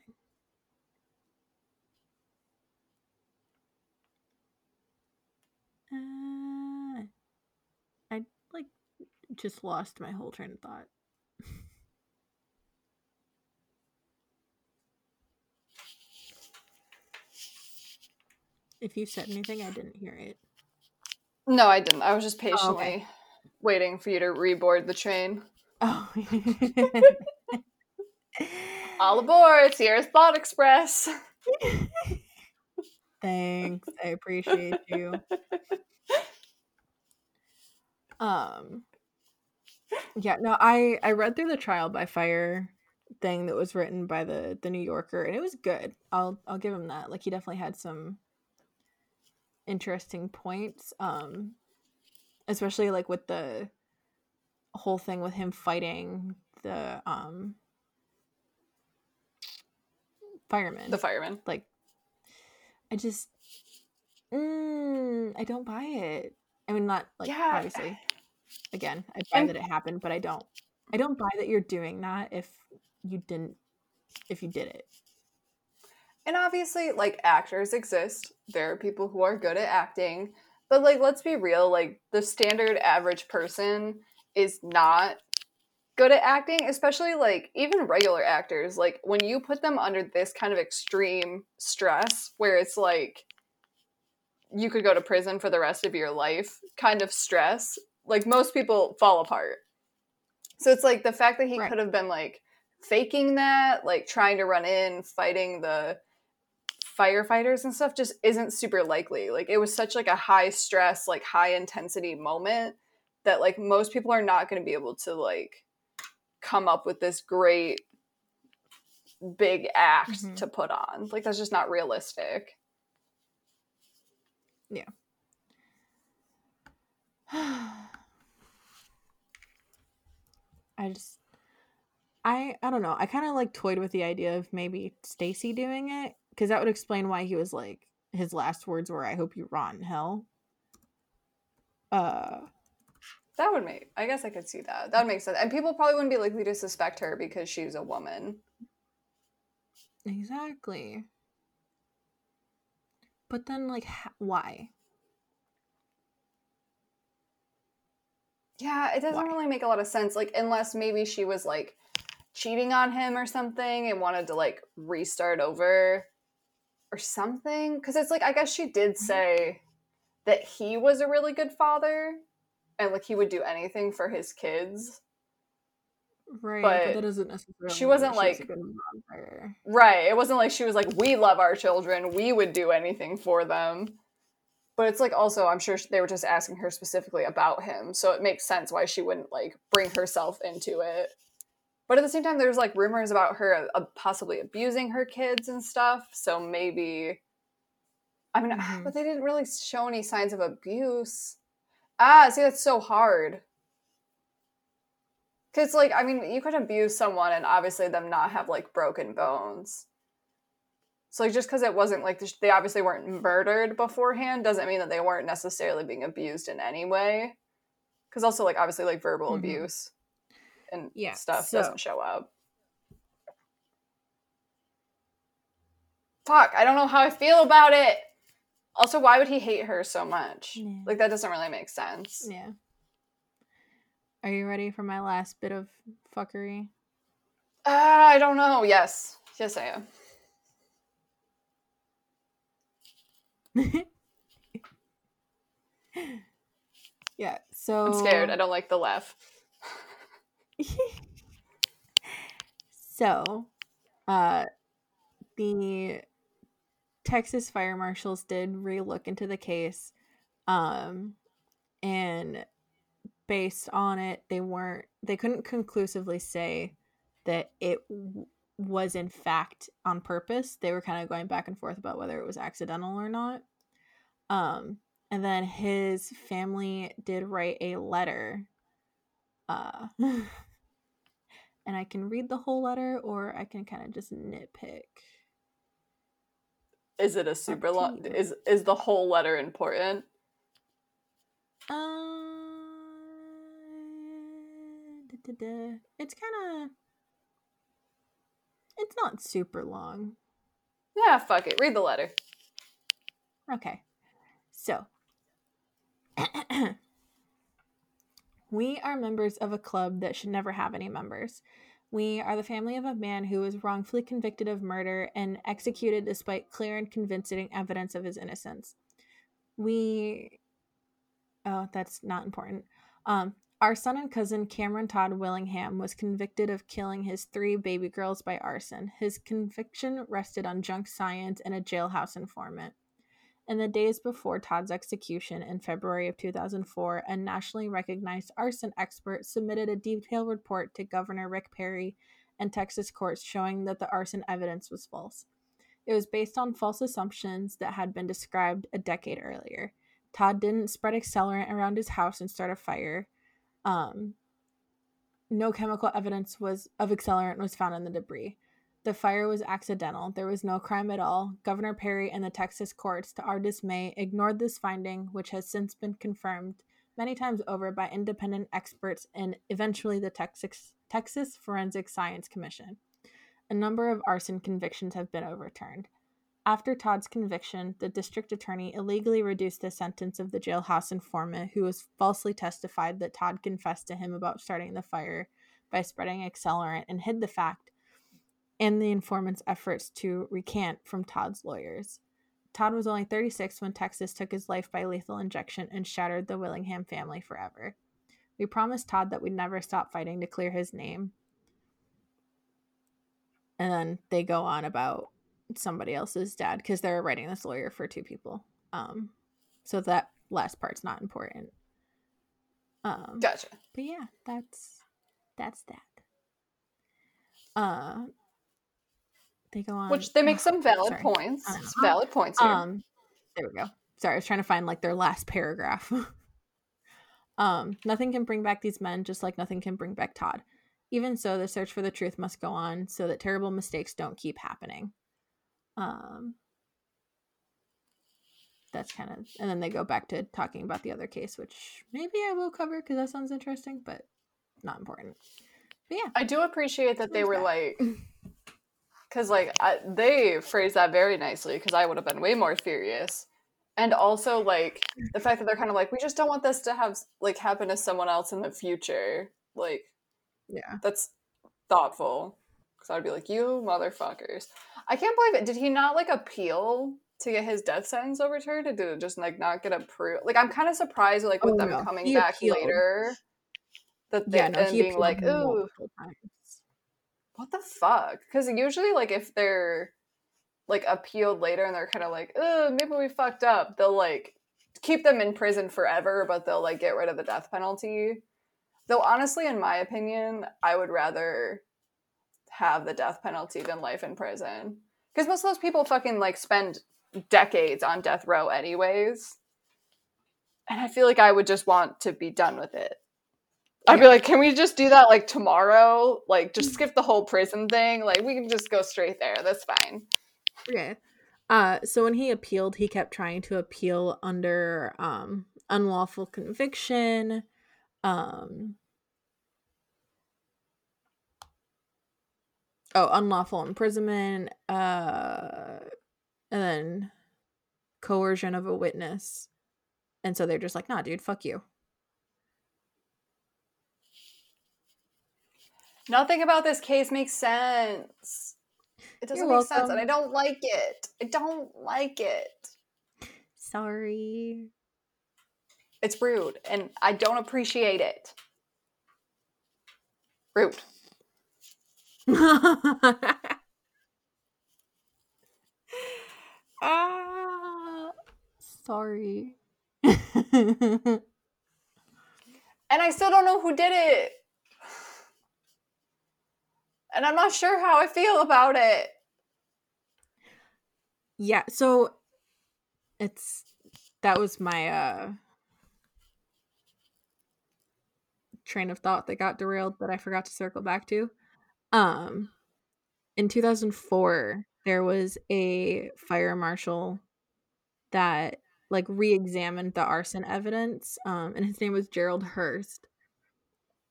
I like just lost my whole train of thought. If you said anything, I didn't hear it. No, I didn't. I was just patiently waiting for you to reboard the train. Oh. All aboard, Sierra's Thought Express. Thanks, I appreciate you. I read through the Trial by Fire thing that was written by the New Yorker, and it was good. I'll give him that. Like, he definitely had some interesting points, especially like with the whole thing with him fighting the fireman. The fireman, like. I just, I don't buy it. I mean, not like, obviously, again, I buy that it happened, but I don't buy that you're doing that if you did it. And obviously, like, actors exist. There are people who are good at acting, but like, let's be real, like, the standard average person is not good at acting, especially like even regular actors. Like, when you put them under this kind of extreme stress where it's like you could go to prison for the rest of your life kind of stress, like, most people fall apart. So it's like the fact that he could have been like faking that, like trying to run in, fighting the firefighters and stuff, just isn't super likely. Like, it was such like a high stress, like high intensity moment that like most people are not going to be able to like come up with this great big act to put on. Like, that's just not realistic. Yeah. I don't know. I kind of like toyed with the idea of maybe Stacy doing it, because that would explain why he was like, his last words were, "I hope you rot in hell." That would make, I guess I could see that. That would make sense. And people probably wouldn't be likely to suspect her because she's a woman. Exactly. But then, like, why? Yeah, it doesn't really make a lot of sense. Like, unless maybe she was, like, cheating on him or something and wanted to like restart over or something. Cause it's like, I guess she did say that he was a really good father and like he would do anything for his kids. Right, but that doesn't necessarily. She wasn't like, right. It wasn't like she was like, we love our children. We would do anything for them. But it's like also, I'm sure they were just asking her specifically about him, so it makes sense why she wouldn't like bring herself into it. But at the same time, there's like rumors about her possibly abusing her kids and stuff. So maybe, I mean, but they didn't really show any signs of abuse. Ah, see, that's so hard. Because, like, I mean, you could abuse someone and obviously them not have, like, broken bones. So, like, just because it wasn't, like, they obviously weren't murdered beforehand doesn't mean that they weren't necessarily being abused in any way. Because also, like, obviously, like, verbal abuse and stuff doesn't show up. Fuck, I don't know how I feel about it! Also, why would he hate her so much? Yeah. Like, that doesn't really make sense. Yeah. Are you ready for my last bit of fuckery? I don't know. Yes. Yes, I am. Yeah, so... I'm scared. I don't like the laugh. So, the Texas fire marshals did re-look into the case, and... based on it, they couldn't conclusively say that it was in fact on purpose. They were kind of going back and forth about whether it was accidental or not. And then his family did write a letter. And I can read the whole letter, or I can kind of just nitpick. Is it a super long? Is the whole letter important? It's kind of... It's not super long. Yeah, fuck it. Read the letter. Okay. So. We are members of a club that should never have any members. We are the family of a man who was wrongfully convicted of murder and executed despite clear and convincing evidence of his innocence. We... Oh, that's not important. Our son and cousin Cameron Todd Willingham was convicted of killing his 3 baby girls by arson. His conviction rested on junk science and a jailhouse informant. In the days before Todd's execution in February of 2004, a nationally recognized arson expert submitted a detailed report to Governor Rick Perry and Texas courts showing that the arson evidence was false. It was based on false assumptions that had been described a decade earlier. Todd didn't spread accelerant around his house and start a fire. No chemical evidence of accelerant was found in the debris. The fire was accidental. There was no crime at all. Governor Perry and the Texas courts, to our dismay, ignored this finding, which has since been confirmed many times over by independent experts and eventually the Texas Forensic Science Commission. A number of arson convictions have been overturned. After Todd's conviction, the district attorney illegally reduced the sentence of the jailhouse informant who was falsely testified that Todd confessed to him about starting the fire by spreading accelerant and hid the fact and the informant's efforts to recant from Todd's lawyers. Todd was only 36 when Texas took his life by lethal injection and shattered the Willingham family forever. We promised Todd that we'd never stop fighting to clear his name. And then they go on about somebody else's dad because they're writing this lawyer for 2 people, so that last part's not important. Gotcha. But yeah, that's that. They go on, which they make some valid points. Valid points here. There we go. Sorry, I was trying to find like their last paragraph. Nothing can bring back these men, just like nothing can bring back Todd. Even so, the search for the truth must go on so that terrible mistakes don't keep happening. That's kind of, and then they go back to talking about the other case, which maybe I will cover because that sounds interesting, but not important. But yeah, I do appreciate that they were like, because like they phrased that very nicely, because I would have been way more furious. And also like the fact that they're kind of like, we just don't want this to have like happen to someone else in the future. Like, yeah, that's thoughtful, because I'd be like, you motherfuckers. I can't believe it. Did he not like appeal to get his death sentence overturned, or did it just like not get approved? Like, I'm kind of surprised like with them coming back later that they end being like, ooh, what the fuck? Because usually like if they're like appealed later and they're kind of like, oh, maybe we fucked up, they'll like keep them in prison forever, but they'll like get rid of the death penalty. Though honestly, in my opinion, I would rather have the death penalty than life in prison, because most of those people fucking like spend decades on death row anyways, and I feel like I would just want to be done with it. I'd be like, can we just do that like tomorrow? Like, just skip the whole prison thing. Like, we can just go straight there. That's fine. Okay. So when he appealed, he kept trying to appeal under unlawful conviction. Unlawful imprisonment. And then coercion of a witness. And so they're just like, nah, dude, fuck you. Nothing about this case makes sense. It doesn't make sense, and I don't like it. I don't like it. Sorry. It's rude, and I don't appreciate it. Rude. Sorry. And I still don't know who did it. And I'm not sure how I feel about it. Yeah, so that was my train of thought that got derailed that I forgot to circle back to. In 2004, there was a fire marshal that like re-examined the arson evidence, and his name was Gerald Hurst.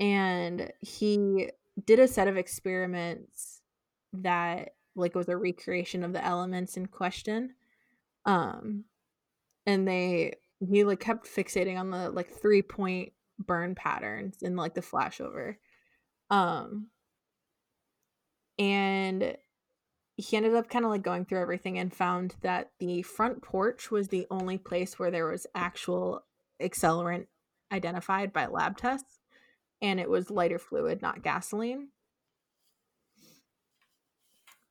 And he did a set of experiments that like was a recreation of the elements in question, and he like kept fixating on the like 3-point burn patterns and like the flashover, and he ended up kind of like going through everything and found that the front porch was the only place where there was actual accelerant identified by lab tests. And it was lighter fluid, not gasoline.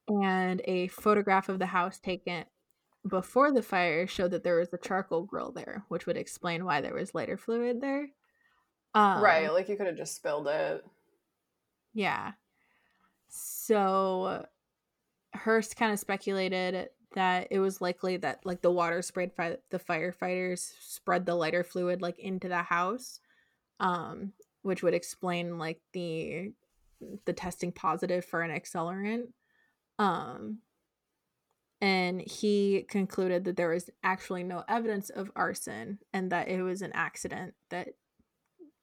And a photograph of the house taken before the fire showed that there was a charcoal grill there, which would explain why there was lighter fluid there. Right, like you could have just spilled it. Yeah. So Hearst kind of speculated that it was likely that like the water sprayed by the firefighters spread the lighter fluid like into the house. Which would explain like the testing positive for an accelerant. And he concluded that there was actually no evidence of arson and that it was an accident that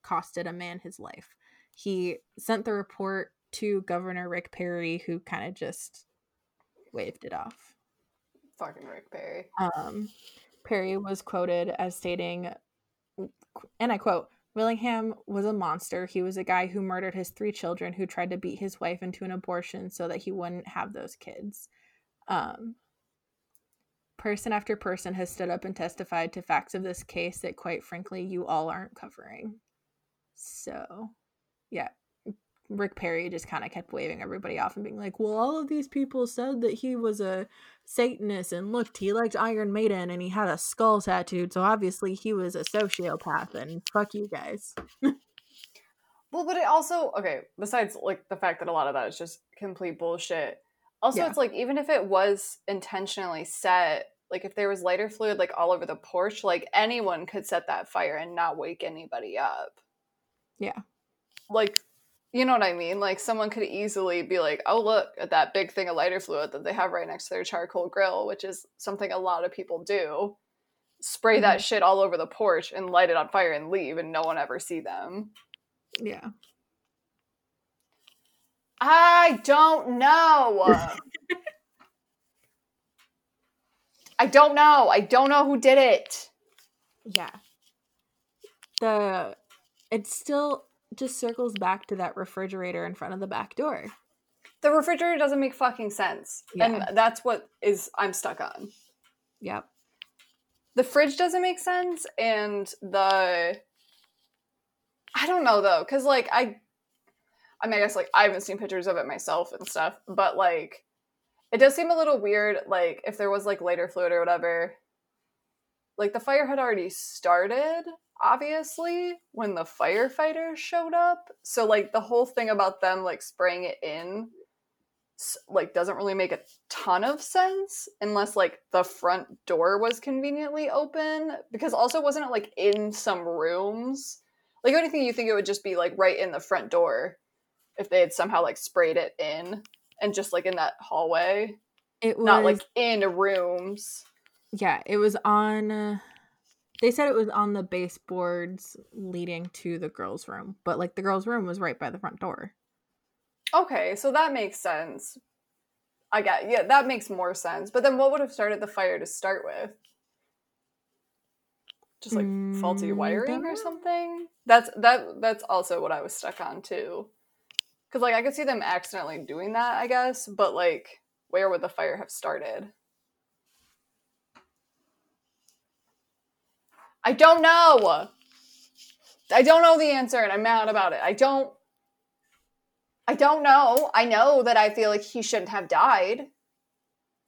costed a man his life. He sent the report to Governor Rick Perry, who kind of just waved it off. Fucking Rick Perry. Perry was quoted as stating, and I quote, "Willingham was a monster. He was a guy who murdered his 3 children, who tried to beat his wife into an abortion so that he wouldn't have those kids. Person after person has stood up and testified to facts of this case that, quite frankly, you all aren't covering." So, yeah. Rick Perry just kind of kept waving everybody off and being like, well, all of these people said that he was a Satanist, and looked, he liked Iron Maiden, and he had a skull tattooed, so obviously he was a sociopath, and fuck you guys. Well, but it also, okay, besides like the fact that a lot of that is just complete bullshit, also it's like, even if it was intentionally set, like if there was lighter fluid like all over the porch, like anyone could set that fire and not wake anybody up. Yeah. Like, you know what I mean? Like, someone could easily be like, oh, look at that big thing of lighter fluid that they have right next to their charcoal grill, which is something a lot of people do. Spray that shit all over the porch and light it on fire and leave, and no one ever see them. Yeah. I don't know. I don't know. I don't know who did it. Yeah. It's still... just circles back to that refrigerator in front of the back door. The refrigerator doesn't make fucking sense. Yeah. And that's what is I'm stuck on. Yep. The fridge doesn't make sense, and the... I don't know, though, because, like, I mean, I guess, like, I haven't seen pictures of it myself and stuff, but, like, it does seem a little weird, like, if there was, like, lighter fluid or whatever. Like, the fire had already started, obviously, when the firefighters showed up. So, like, the whole thing about them, like, spraying it in, like, doesn't really make a ton of sense unless, like, the front door was conveniently open. Because also, wasn't it, like, in some rooms? Like, anything you think it would just be, like, right in the front door if they had somehow, like, sprayed it in and just, like, in that hallway. It was... Not, like, in rooms. Yeah, it was on... they said it was on the baseboards leading to the girls' room. But, like, the girls' room was right by the front door. Okay, so that makes sense. Yeah, that makes more sense. But then what would have started the fire to start with? Just like faulty wiring or something. That's also what I was stuck on too, because like I could see them accidentally doing that, I guess. But like, where would the fire have started? I don't know. I don't know the answer, and I'm mad about it. I don't know. I know that I feel like he shouldn't have died.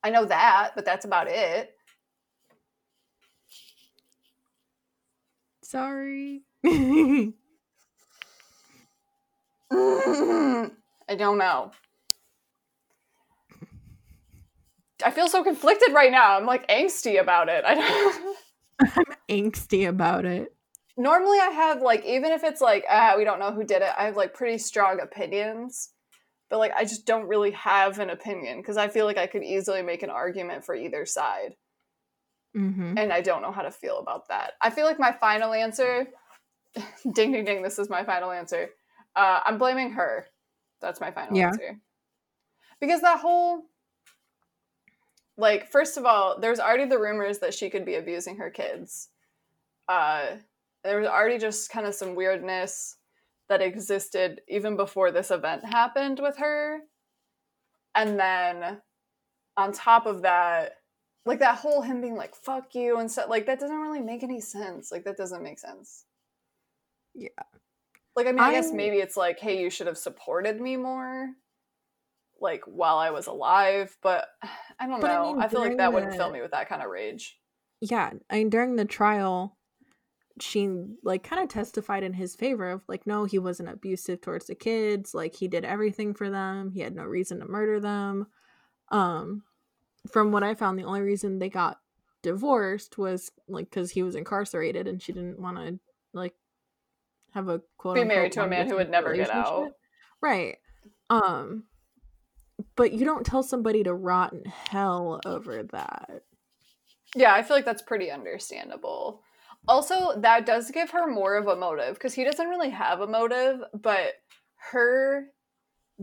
I know that, but that's about it. Sorry. I don't know. I feel so conflicted right now. I'm like angsty about it. I'm angsty about it. Normally I have like, even if it's like, we don't know who did it, I have like pretty strong opinions. But like, I just don't really have an opinion because I feel like I could easily make an argument for either side. Mm-hmm. And I don't know how to feel about that. I feel like my final answer, ding, ding, ding, this is my final answer. I'm blaming her. That's my final answer. Because that whole, like, first of all, there's already the rumors that she could be abusing her kids. There was already just kind of some weirdness that existed even before this event happened with her. And then on top of that, like, that whole him being like, fuck you and stuff, like, that doesn't really make any sense. Like, that doesn't make sense. Yeah. Like, I mean, I guess maybe it's like, hey, you should have supported me more, like, while I was alive. But I don't know. I mean, I feel like that wouldn't fill me with that kind of rage. Yeah. I mean, during the trial, she, like, kind of testified in his favor of, like, no, he wasn't abusive towards the kids. Like, he did everything for them. He had no reason to murder them. From what I found, the only reason they got divorced was, like, because he was incarcerated and she didn't want to, like, have a quote-unquote... Be married to a man who would never get out. Right. But you don't tell somebody to rot in hell over that. Yeah, I feel like that's pretty understandable. Also, that does give her more of a motive, because he doesn't really have a motive, but her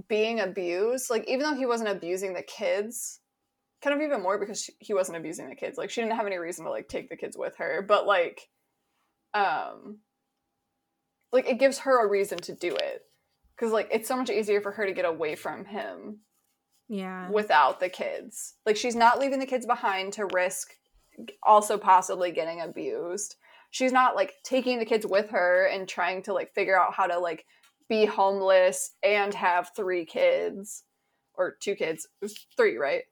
being abused, like, even though he wasn't abusing the kids... Kind of even more because he wasn't abusing the kids. Like, she didn't have any reason to, like, take the kids with her. But, like, it gives her a reason to do it. Because, like, it's so much easier for her to get away from him. Yeah. Without the kids. Like, she's not leaving the kids behind to risk also possibly getting abused. She's not, like, taking the kids with her and trying to, like, figure out how to, like, be homeless and have 3 kids. Or 2 kids. It was 3, right?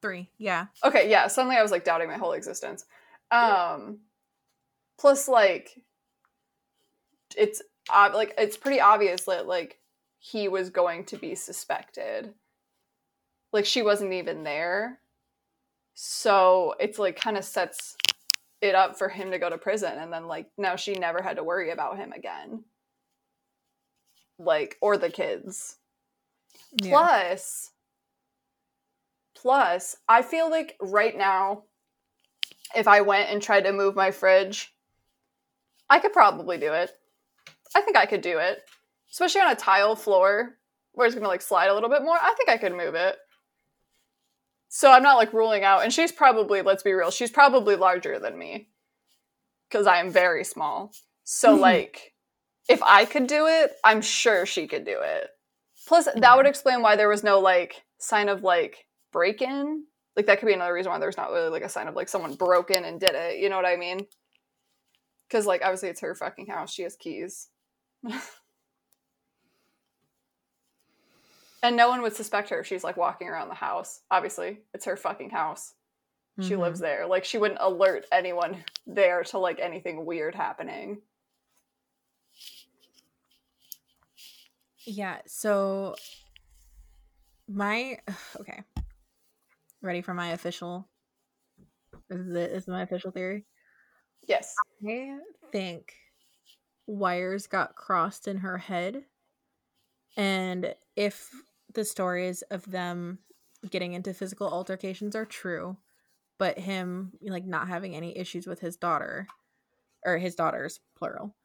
3, yeah. Okay, yeah, suddenly I was, like, doubting my whole existence. Plus, like, it's pretty obvious that, like, he was going to be suspected. Like, she wasn't even there. So it's, like, kind of sets it up for him to go to prison. And then, like, now she never had to worry about him again. Like, or the kids. Yeah. Plus, I feel like right now, if I went and tried to move my fridge, I could probably do it. I think I could do it. Especially on a tile floor where it's going to, like, slide a little bit more. I think I could move it. So I'm not, like, ruling out. And she's probably, let's be real, she's probably larger than me. Because I am very small. So, like, if I could do it, I'm sure she could do it. Plus, that would explain why there was no, like, sign of, like, break-in. Like, that could be another reason why there's not really, like, a sign of, like, someone broke in and did it. You know what I mean? Because, like, obviously it's her fucking house. She has keys. And no one would suspect her if she's, like, walking around the house. Obviously, it's her fucking house. Mm-hmm. She lives there. Like, she wouldn't alert anyone there to, like, anything weird happening. Yeah, so okay. Ready for my official? Is my official theory? Yes. I think wires got crossed in her head. And if the stories of them getting into physical altercations are true, but him, like, not having any issues with his daughter, or his daughters, plural,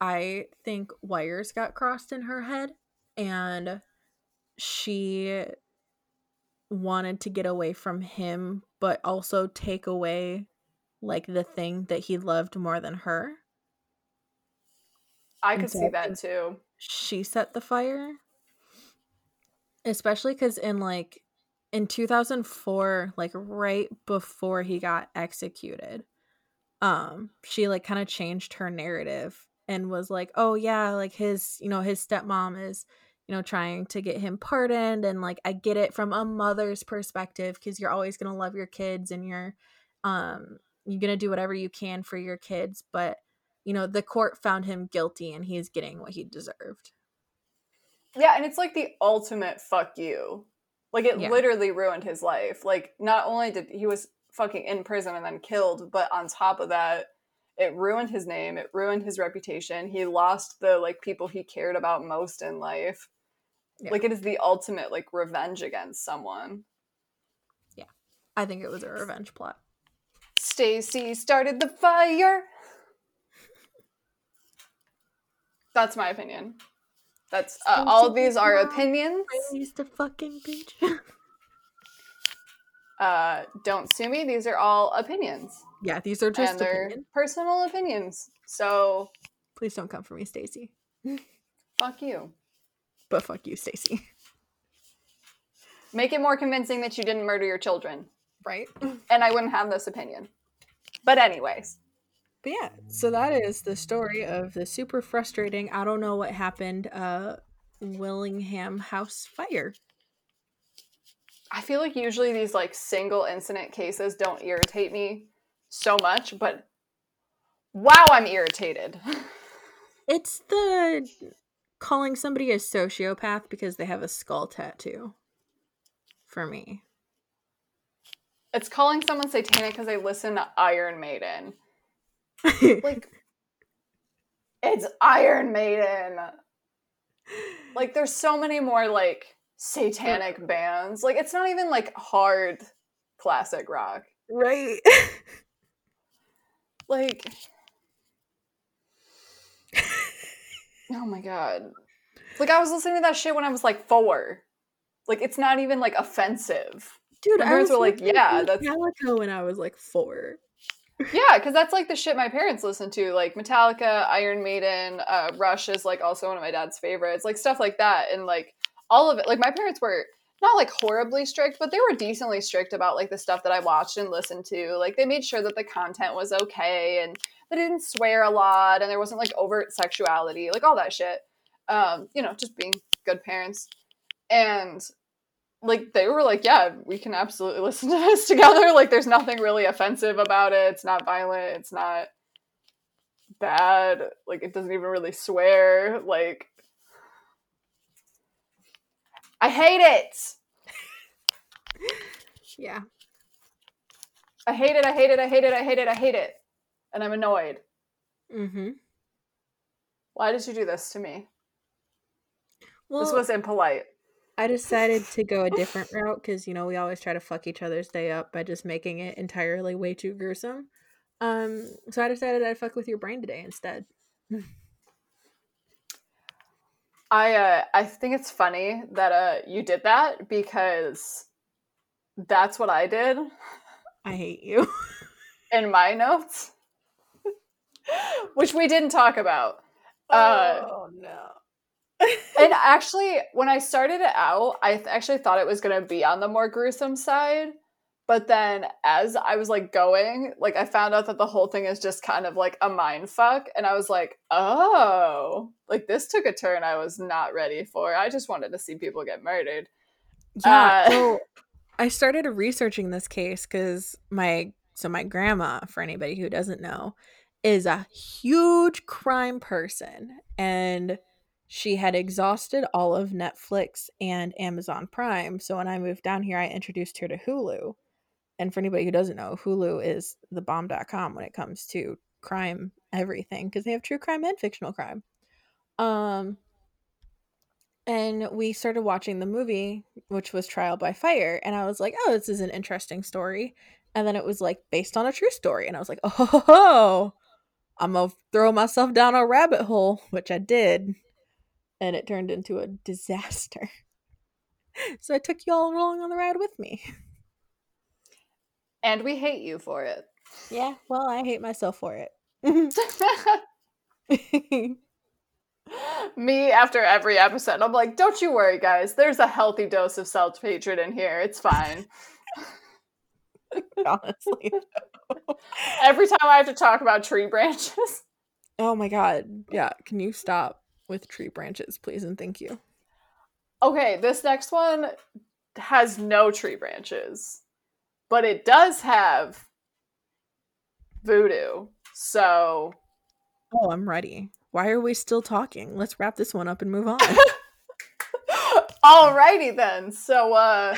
I think wires got crossed in her head, and she wanted to get away from him, but also take away, like, the thing that he loved more than her. I could see that too. She set the fire, especially because in 2004, like, right before he got executed, she, like, kind of changed her narrative and was like, oh yeah, like, his, you know, his stepmom is, you know, trying to get him pardoned, and, like, I get it from a mother's perspective, because you're always gonna love your kids, and you're gonna do whatever you can for your kids, but, you know, the court found him guilty and he's getting what he deserved. Yeah, and it's, like, the ultimate fuck you. Like, it literally ruined his life. Like, not only did he was fucking in prison and then killed, but on top of that, it ruined his name, it ruined his reputation, he lost the, like, people he cared about most in life. Yeah. Like, it is the ultimate, like, revenge against someone. Yeah. I think it was a revenge plot. Stacy started the fire! That's my opinion. That's all of these are opinions. He's the fucking bitch. Don't sue me. These are all opinions. Yeah, these are just personal opinions. So please don't come for me, Stacy. Fuck you. But fuck you, Stacy. Make it more convincing that you didn't murder your children, right? And I wouldn't have this opinion. But anyways. But yeah, so that is the story of the super frustrating, I don't know what happened, Willingham house fire. I feel like usually these, like, single incident cases don't irritate me so much, but wow, I'm irritated. It's the calling somebody a sociopath because they have a skull tattoo for me. It's calling someone satanic because they listen to Iron Maiden. Like, it's Iron Maiden. Like, there's so many more, like, satanic bands. Like, it's not even, like, hard classic rock, right? Like, oh my god, like, I was listening to that shit when I was, like, 4. Like, it's not even, like, offensive, dude. My parents were like, yeah, that's Metallica when I was, like, 4. Yeah, because that's, like, the shit my parents listen to. Like, Metallica, Iron Maiden, Rush is, like, also one of my dad's favorites. Like, stuff like that. And, like, all of it. Like, my parents were not, like, horribly strict, but they were decently strict about, like, the stuff that I watched and listened to. Like, they made sure that the content was okay, and they didn't swear a lot, and there wasn't, like, overt sexuality. Like, all that shit. You know, just being good parents. And, like, they were like, yeah, we can absolutely listen to this together. Like, there's nothing really offensive about it. It's not violent. It's not bad. Like, it doesn't even really swear. Like, I hate it. Yeah. I hate it. I hate it. I hate it. I hate it. I hate it. And I'm annoyed. Mm-hmm. Why did you do this to me? Well, this was impolite. I decided to go a different route because, you know, we always try to fuck each other's day up by just making it entirely way too gruesome. So I decided I'd fuck with your brain today instead. I think it's funny that you did that because that's what I did. I hate you. In my notes. which we didn't talk about. Oh, no. And actually, when I started it out, I actually thought it was going to be on the more gruesome side. But then as I was, like, going, like, I found out that the whole thing is just kind of, like, a mind fuck. And I was like, oh, like, this took a turn I was not ready for. I just wanted to see people get murdered. Yeah, so I started researching this case because my grandma, for anybody who doesn't know, is a huge crime person. And she had exhausted all of Netflix and Amazon Prime. So when I moved down here, I introduced her to Hulu. And for anybody who doesn't know, Hulu is the bomb.com when it comes to crime, everything, because they have true crime and fictional crime. And we started watching the movie, which was Trial by Fire. And I was like, oh, this is an interesting story. And then it was like based on a true story. And I was like, oh, I'm going to throw myself down a rabbit hole, which I did. And it turned into a disaster. So I took you all along on the ride with me. And we hate you for it. Yeah, well, I hate myself for it. Me after every episode. I'm like, don't you worry, guys. There's a healthy dose of self-hatred in here. It's fine. Honestly. No. Every time I have to talk about tree branches. Oh, my God. Yeah, can you stop with tree branches, please and thank you? Okay, this next one has no tree branches, but it does have voodoo. So, oh, I'm ready. Why are we still talking? Let's wrap this one up and move on. Alrighty then. So,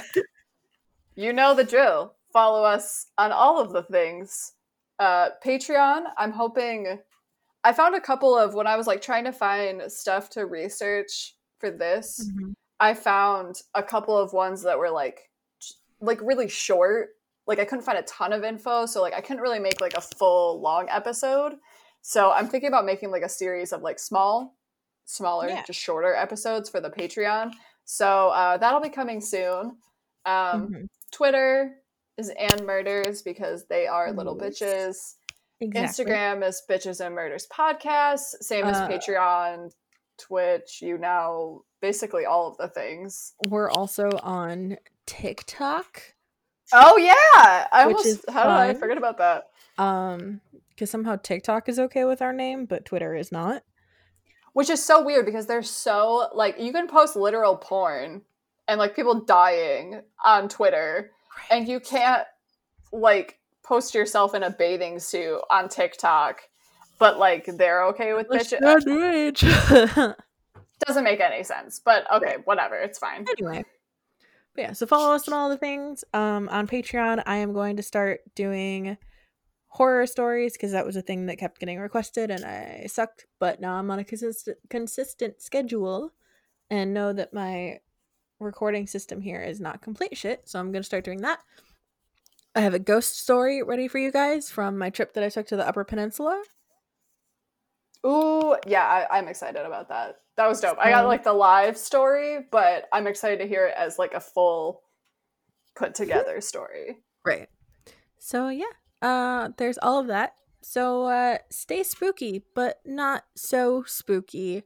you know the drill. Follow us on all of the things. Patreon, I'm hoping. I found a couple of, when I was like trying to find stuff to research for this, mm-hmm. I found a couple of ones that were like really short. Like I couldn't find a ton of info. So like I couldn't really make like a full long episode. So I'm thinking about making like a series of like smaller, yeah, just shorter episodes for the Patreon. So that'll be coming soon. Mm-hmm. Twitter is and murders because they are little bitches. Exactly. Instagram is Bitches and Murders Podcast, same as Patreon, Twitch, you know, basically all of the things. We're also on TikTok. Oh yeah, I almost, how did I forget about that? Because somehow TikTok is okay with our name, but Twitter is not. Which is so weird because they're so, like, you can post literal porn and like people dying on Twitter, right, and you can't like post yourself in a bathing suit on TikTok, but like they're okay with bitches. Doesn't make any sense, but okay, whatever, it's fine. Anyway, but yeah, so follow us on all the things. On Patreon, I am going to start doing horror stories because that was a thing that kept getting requested and I sucked, but now I'm on a consistent schedule and know that my recording system here is not complete shit, so I'm going to start doing that. I have a ghost story ready for you guys from my trip that I took to the Upper Peninsula. Ooh, yeah, I'm excited about that. That was dope. I got like the live story, but I'm excited to hear it as like a full put together story. Right. So yeah, there's all of that. So stay spooky, but not so spooky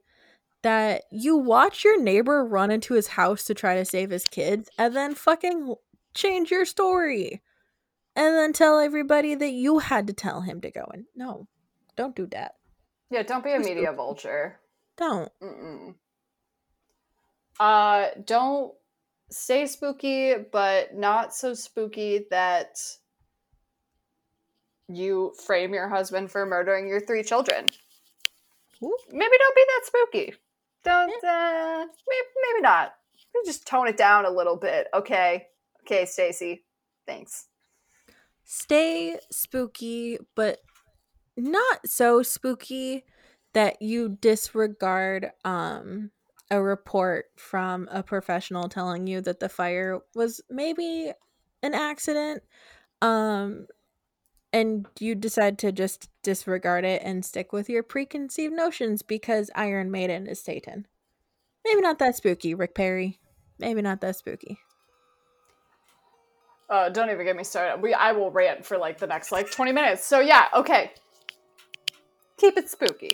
that you watch your neighbor run into his house to try to save his kids and then fucking change your story. And then tell everybody that you had to tell him to go in. No, don't do that. Yeah, don't be a media vulture. Don't. Mm-mm. Don't stay spooky, but not so spooky that you frame your husband for murdering your 3 children. Ooh. Maybe don't be that spooky. Don't. Maybe not. Just tone it down a little bit. Okay, Stacy. Thanks. Stay spooky, but not so spooky that you disregard a report from a professional telling you that the fire was maybe an accident, and you decide to just disregard it and stick with your preconceived notions because Iron Maiden is Satan. Maybe not that spooky, Rick Perry. Maybe not that spooky. Don't even get me started. I will rant for like the next 20 minutes. So yeah, okay. Keep it spooky.